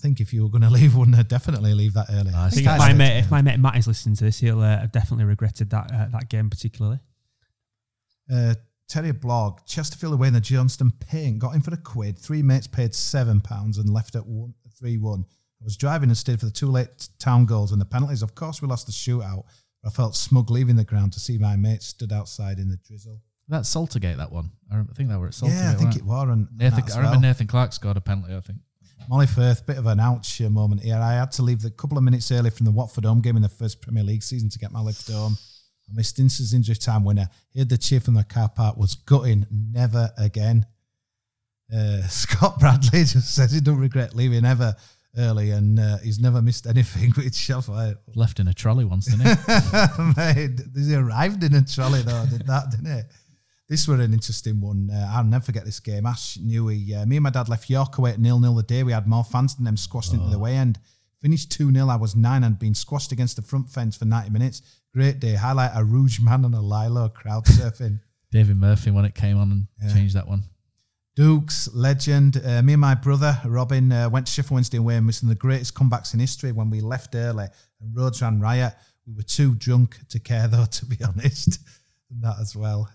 think if you were going to leave, wouldn't I definitely leave that early? I think if my mate Matt is listening to this, he'll have definitely regretted that game particularly. Terry Blogg, Chesterfield away in the Johnston Pink, got in for £1. Three mates paid £7 and left at 3-1. I was driving and stayed for the two late Town goals and the penalties. Of course, we lost the shootout. I felt smug leaving the ground to see my mates stood outside in the drizzle. That's Saltergate, that one. I think they were at Saltergate. Yeah, I think it was. I remember Nathan Clark scored a penalty, I think. Molly Firth, bit of an ouch moment here. I had to leave a couple of minutes early from the Watford home game in the first Premier League season to get my lift home. I missed Ince's injury time winner. Heard the cheer from the car park, was gutting. Never again. Scott Bradley just says he don't regret leaving ever early, and he's never missed anything with Shelford. Left in a trolley once, didn't he? He arrived in a trolley though, didn't he? This was an interesting one. I'll never forget this game. Ash Newey, me and my dad left York away at 0-0 the day. We had more fans than them squashed into the way end. Finished 2-0. I was 9 and been squashed against the front fence for 90 minutes. Great day. Highlight a Rouge man and a Lilo crowd surfing. David Murphy when it came on and changed that one. Dukes, legend. Me and my brother, Robin, went to Sheffield Wednesday away and missing the greatest comebacks in history when we left early. And Rhodes ran riot. We were too drunk to care though, to be honest. That as well.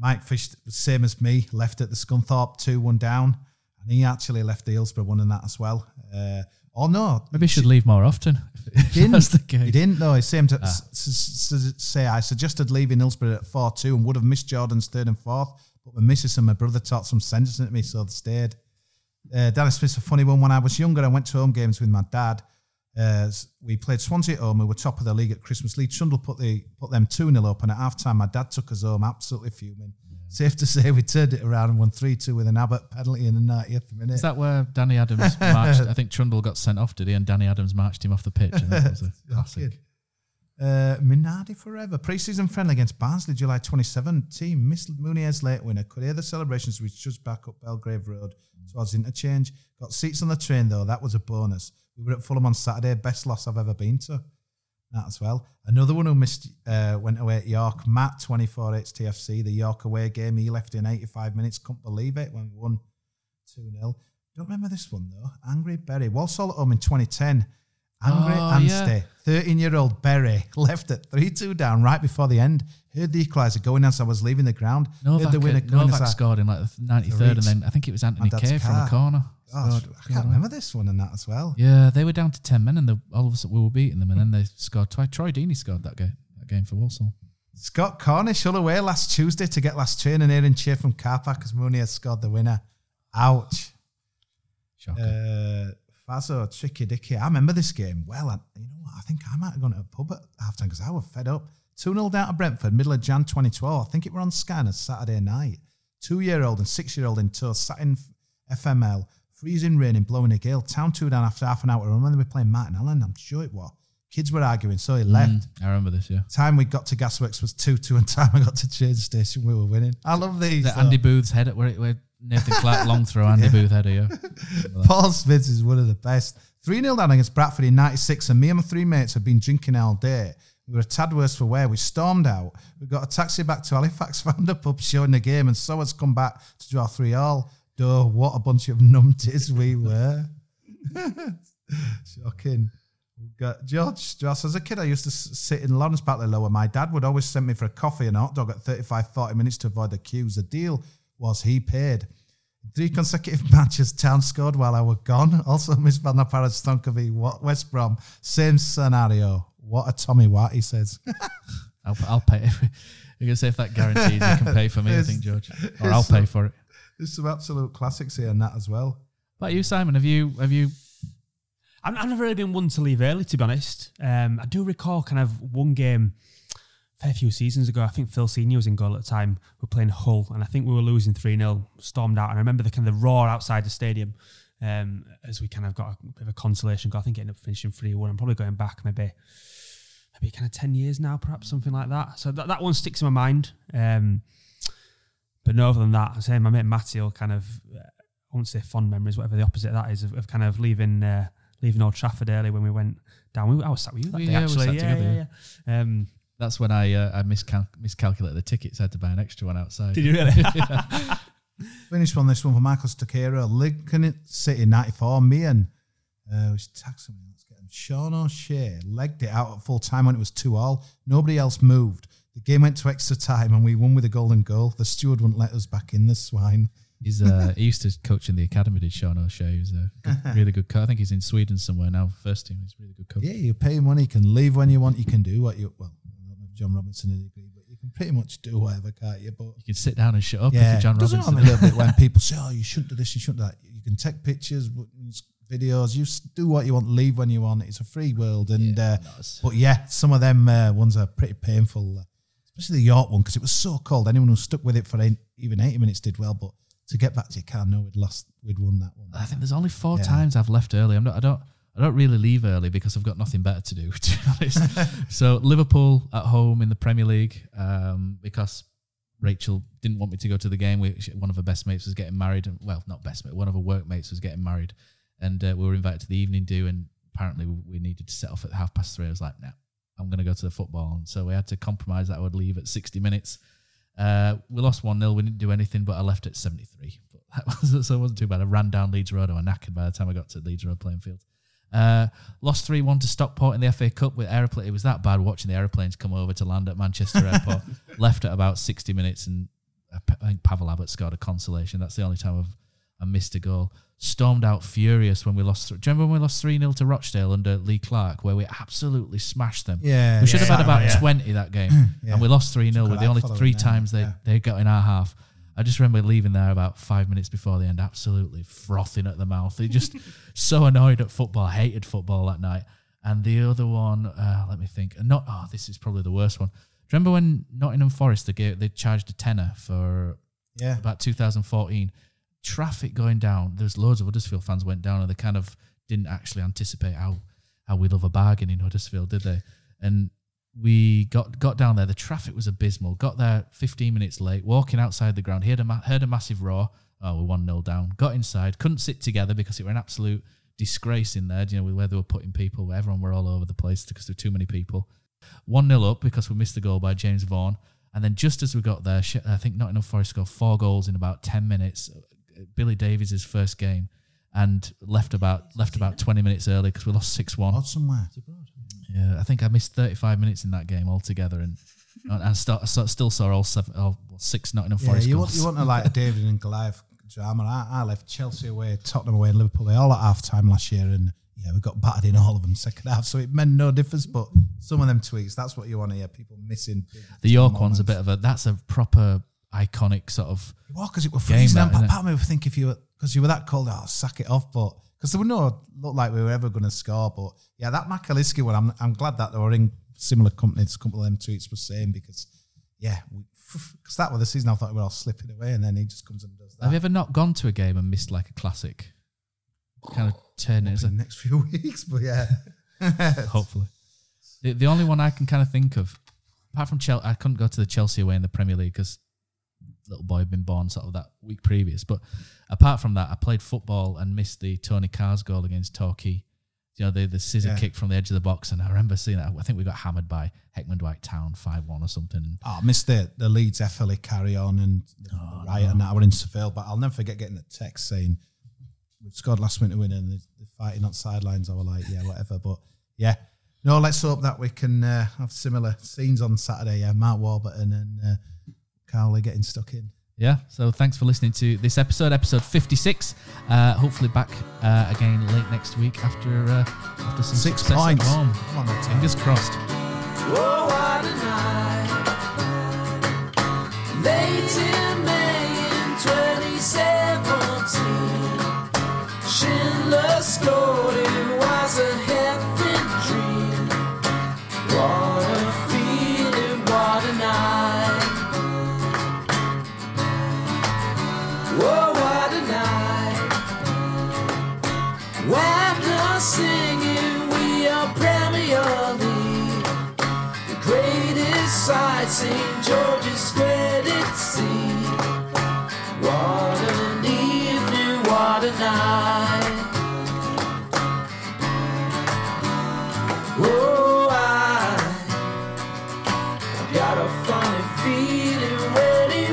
Mike Fish, same as me, left at the Scunthorpe 2-1 down, and he actually left the Hillsborough one in that as well. Or no, maybe he should leave more often. He didn't though. He seemed to say I suggested leaving Hillsborough at 4-2 and would have missed Jordan's 3rd and 4th, but my missus and my brother taught some sense into me, so they stayed. Danny Smith's a funny one. When I was younger, I went to home games with my dad. We played Swansea at home, who were top of the league at Christmas. Lee Trundle put them 2-0 up, and at half-time, my dad took us home, absolutely fuming. Yeah. Safe to say, we turned it around and won 3-2 with an Abbott penalty in the 90th minute. Is that where Danny Adams marched? I think Trundle got sent off, did he? And Danny Adams marched him off the pitch, and that was a classic. Minardi forever. Pre-season friendly against Barnsley, July 2017. Missed Mounier's late winner. Could hear the celebrations, which just back up Belgrave Road towards interchange. Got seats on the train, though. That was a bonus. We were at Fulham on Saturday. Best loss I've ever been to. That as well. Another one who missed went away at York. Matt, 24 HTFC, the York away game. He left in 85 minutes. Couldn't believe it when we won 2-0. Don't remember this one, though. Angry Berry. Walsall at home in 2010. Angry Anstey, 13-year-old Berry, left at 3-2 down right before the end. Heard the equaliser going as I was leaving the ground. Novak scored in like the 93rd, and then I think it was Anthony Kay from the corner. God, I can't remember this one and that as well. Yeah, they were down to 10 men, and all of a sudden we were beating them, and then they scored twice. Troy Deeney scored that game for Walsall. Scott Cornish, all away last Tuesday to get last train, and hearing cheer from car park as Mooney scored the winner. Ouch. Shocking. Fazzo, Tricky Dicky. I remember this game well. You know what? I think I might have gone to a pub at half-time because I was fed up. 2-0 down to Brentford, middle of Jan 2012. I think it were on Sky on a Saturday night. 2-year-old and 6-year-old in tow, sat in FML, freezing rain and blowing a gale. Town 2 down after half an hour. I remember we were playing Martin Allen, I'm sure it was. Kids were arguing, so he left. I remember this, yeah. Time we got to Gasworks was 2-2, and time I got to train station, we were winning. I love these. Andy Booth's head at where it went. Nathan Clark, long throw, Andy Booth header, Paul Smith is one of the best. 3-0 down against Bradford in 96, and me and my three mates had been drinking all day. We were a tad worse for wear. We stormed out. We got a taxi back to Halifax, found a pub showing the game, and saw us come back to draw 3-3. Duh, what a bunch of numpties we were. Shocking. George Strauss, as a kid I used to sit in Lawrence Batley Lower. My dad would always send me for a coffee and a hot dog at 35-40 minutes to avoid the queues. The deal was he paid. 3 consecutive matches Town scored while I was gone. Also missed Van Parad Stankovic, West Brom. Same scenario. What a Tommy Watt, he says. I'll pay. You're going to say if that guarantees you can pay for me, I think, George. Or I'll pay for it. There's some absolute classics here and that as well. But you, Simon, have you... I've never really been one to leave early, to be honest. I do recall kind of one game... fair few seasons ago, I think Phil Senior was in goal at the time. We were playing Hull, and I think we were losing 3-0, stormed out. And I remember the kind of roar outside the stadium as we kind of got a bit of a consolation goal. I think ended up finishing 3-1. I'm probably going back maybe kind of 10 years now, perhaps, something like that. So that one sticks in my mind. But no, other than that, I'm saying my mate Matty will kind of, I won't say fond memories, whatever the opposite of that is, of kind of leaving Old Trafford early when we went down. I was sat with you that day, actually. Yeah. That's when I miscalculated the tickets. I had to buy an extra one outside. Did you really? Finish on this one for Michael Stokero. Lincoln City, 94. Me and Sean O'Shea legged it out at full time when it was 2-2. Nobody else moved. The game went to extra time and we won with a golden goal. The steward wouldn't let us back in, the swine. He used to coach in the academy, did Sean O'Shea. He was a really good coach. I think he's in Sweden somewhere now, first team. He's a really good coach. Yeah, you pay him money, you can leave when you want, you can do what you... Well, I don't know if John Robinson had agreed, but you can pretty much do whatever, can't you? But you can sit down and shut up if you're John Robinson. It doesn't mean a little bit when people say, oh, you shouldn't do this, you shouldn't do that. You can take pictures, videos, you do what you want, leave when you want. It's a free world. And but yeah, some of them ones are pretty painful, especially the York one, because it was so cold. Anyone who stuck with it for even 80 minutes did well, but to get back to your car, no, we'd won that one. I think there's only four times I've left early. I don't really leave early because I've got nothing better to do, to be honest. So Liverpool at home in the Premier League, because Rachel didn't want me to go to the game. One of her best mates was getting married. Well, not best mate, one of her workmates was getting married, and we were invited to the evening do. And apparently we needed to set off at 3:30. I was like, no, I'm going to go to the football. And so we had to compromise that I would leave at 60 minutes. We lost 1-0. We didn't do anything, but I left at 73. But so it wasn't too bad. I ran down Leeds Road. I was knackered by the time I got to Leeds Road playing field. Lost 3-1 to Stockport in the FA Cup with aeroplane. It was that bad watching the aeroplanes come over to land at Manchester Airport. Left at about 60 minutes, and I think Pavel Abbott scored a consolation. That's the only time I missed a goal. Stormed out furious when we lost. Do you remember when we lost 3-0 to Rochdale under Lee Clark, where we absolutely smashed them? Yeah, we should have had about 20 that game, and we lost 3-0 with the only three times they got in our half. I just remember leaving there about 5 minutes before the end, absolutely frothing at the mouth. They just so annoyed at football, hated football that night. And the other one, let me think. This is probably the worst one. Do you remember when Nottingham Forest they charged a tenner for about 2014? Traffic going down. There's loads of Huddersfield fans went down, and they kind of didn't actually anticipate how we love a bargain in Huddersfield, did they? And we got down there. The traffic was abysmal. Got there 15 minutes late. Walking outside the ground, heard a massive roar. Oh, we're 1-0 down. Got inside. Couldn't sit together because it were an absolute disgrace in there. You know, where they were putting people, where everyone were all over the place because there were too many people. 1-0 up because we missed the goal by James Vaughan. And then just as we got there, I think Nottingham Forest scored 4 goals in about 10 minutes. Billy Davies' first game, and left about 20 minutes early because we lost 6-1. Yeah, I think I missed 35 minutes in that game altogether, and I still saw all six Nottingham Forest goals. You want to like David and Goliath drama. I left Chelsea away, Tottenham away, and Liverpool away all at half time last year, and we got battered in all of them second half, so it meant no difference. But some of them tweaks, that's what you want to hear. People missing the York moments. One's a bit of that's a proper iconic sort of. Well, because it was freezing. Part of me would think because you were that cold, sack it off. But because there were no look like we were ever going to score. But yeah, that Makaliski one, I'm glad that they were in similar companies. A couple of them tweets were saying because that was the season I thought we were all slipping away, and then he just comes and does that. Have you ever not gone to a game and missed like a classic? Kind of turn it in the next few weeks, but yeah, hopefully. The only one I can kind of think of, apart from Chelsea, I couldn't go to the Chelsea away in the Premier League because little boy had been born sort of that week previous. But apart from that, I played football and missed the Tony Carr's goal against Torquay. You know, the scissor kick from the edge of the box. And I remember seeing that. I think we got hammered by Heckman Dwight Town 5-1 or something. Oh, I missed the Leeds FLE carry on and the riot and that. I were in Seville, but I'll never forget getting a text saying, we've scored last minute winner and they're fighting on sidelines. I was like, yeah, whatever. But yeah, no, let's hope that we can have similar scenes on Saturday. Yeah, Mark Warburton and... Cowley getting stuck in. Yeah, so thanks for listening to this episode 56. Hopefully back again late next week after some 6 points at home. Come on, fingers crossed. Oh, what a night. Late in May in 2017, Schindler scored. It was a heavenly dream. What a feeling, what a night. Oh, what a night. After singing, we are Premier League, the greatest sight St. George's credit scene. What an evening, what a night. Oh, I've got a funny feeling when he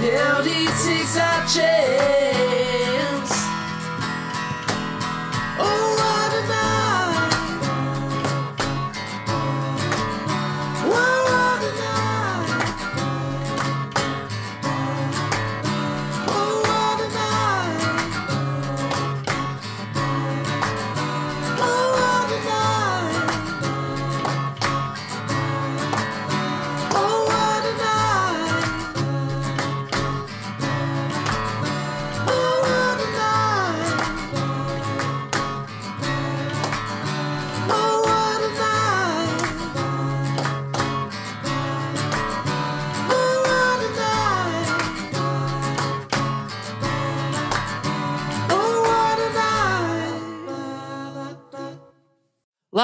LD takes our chance.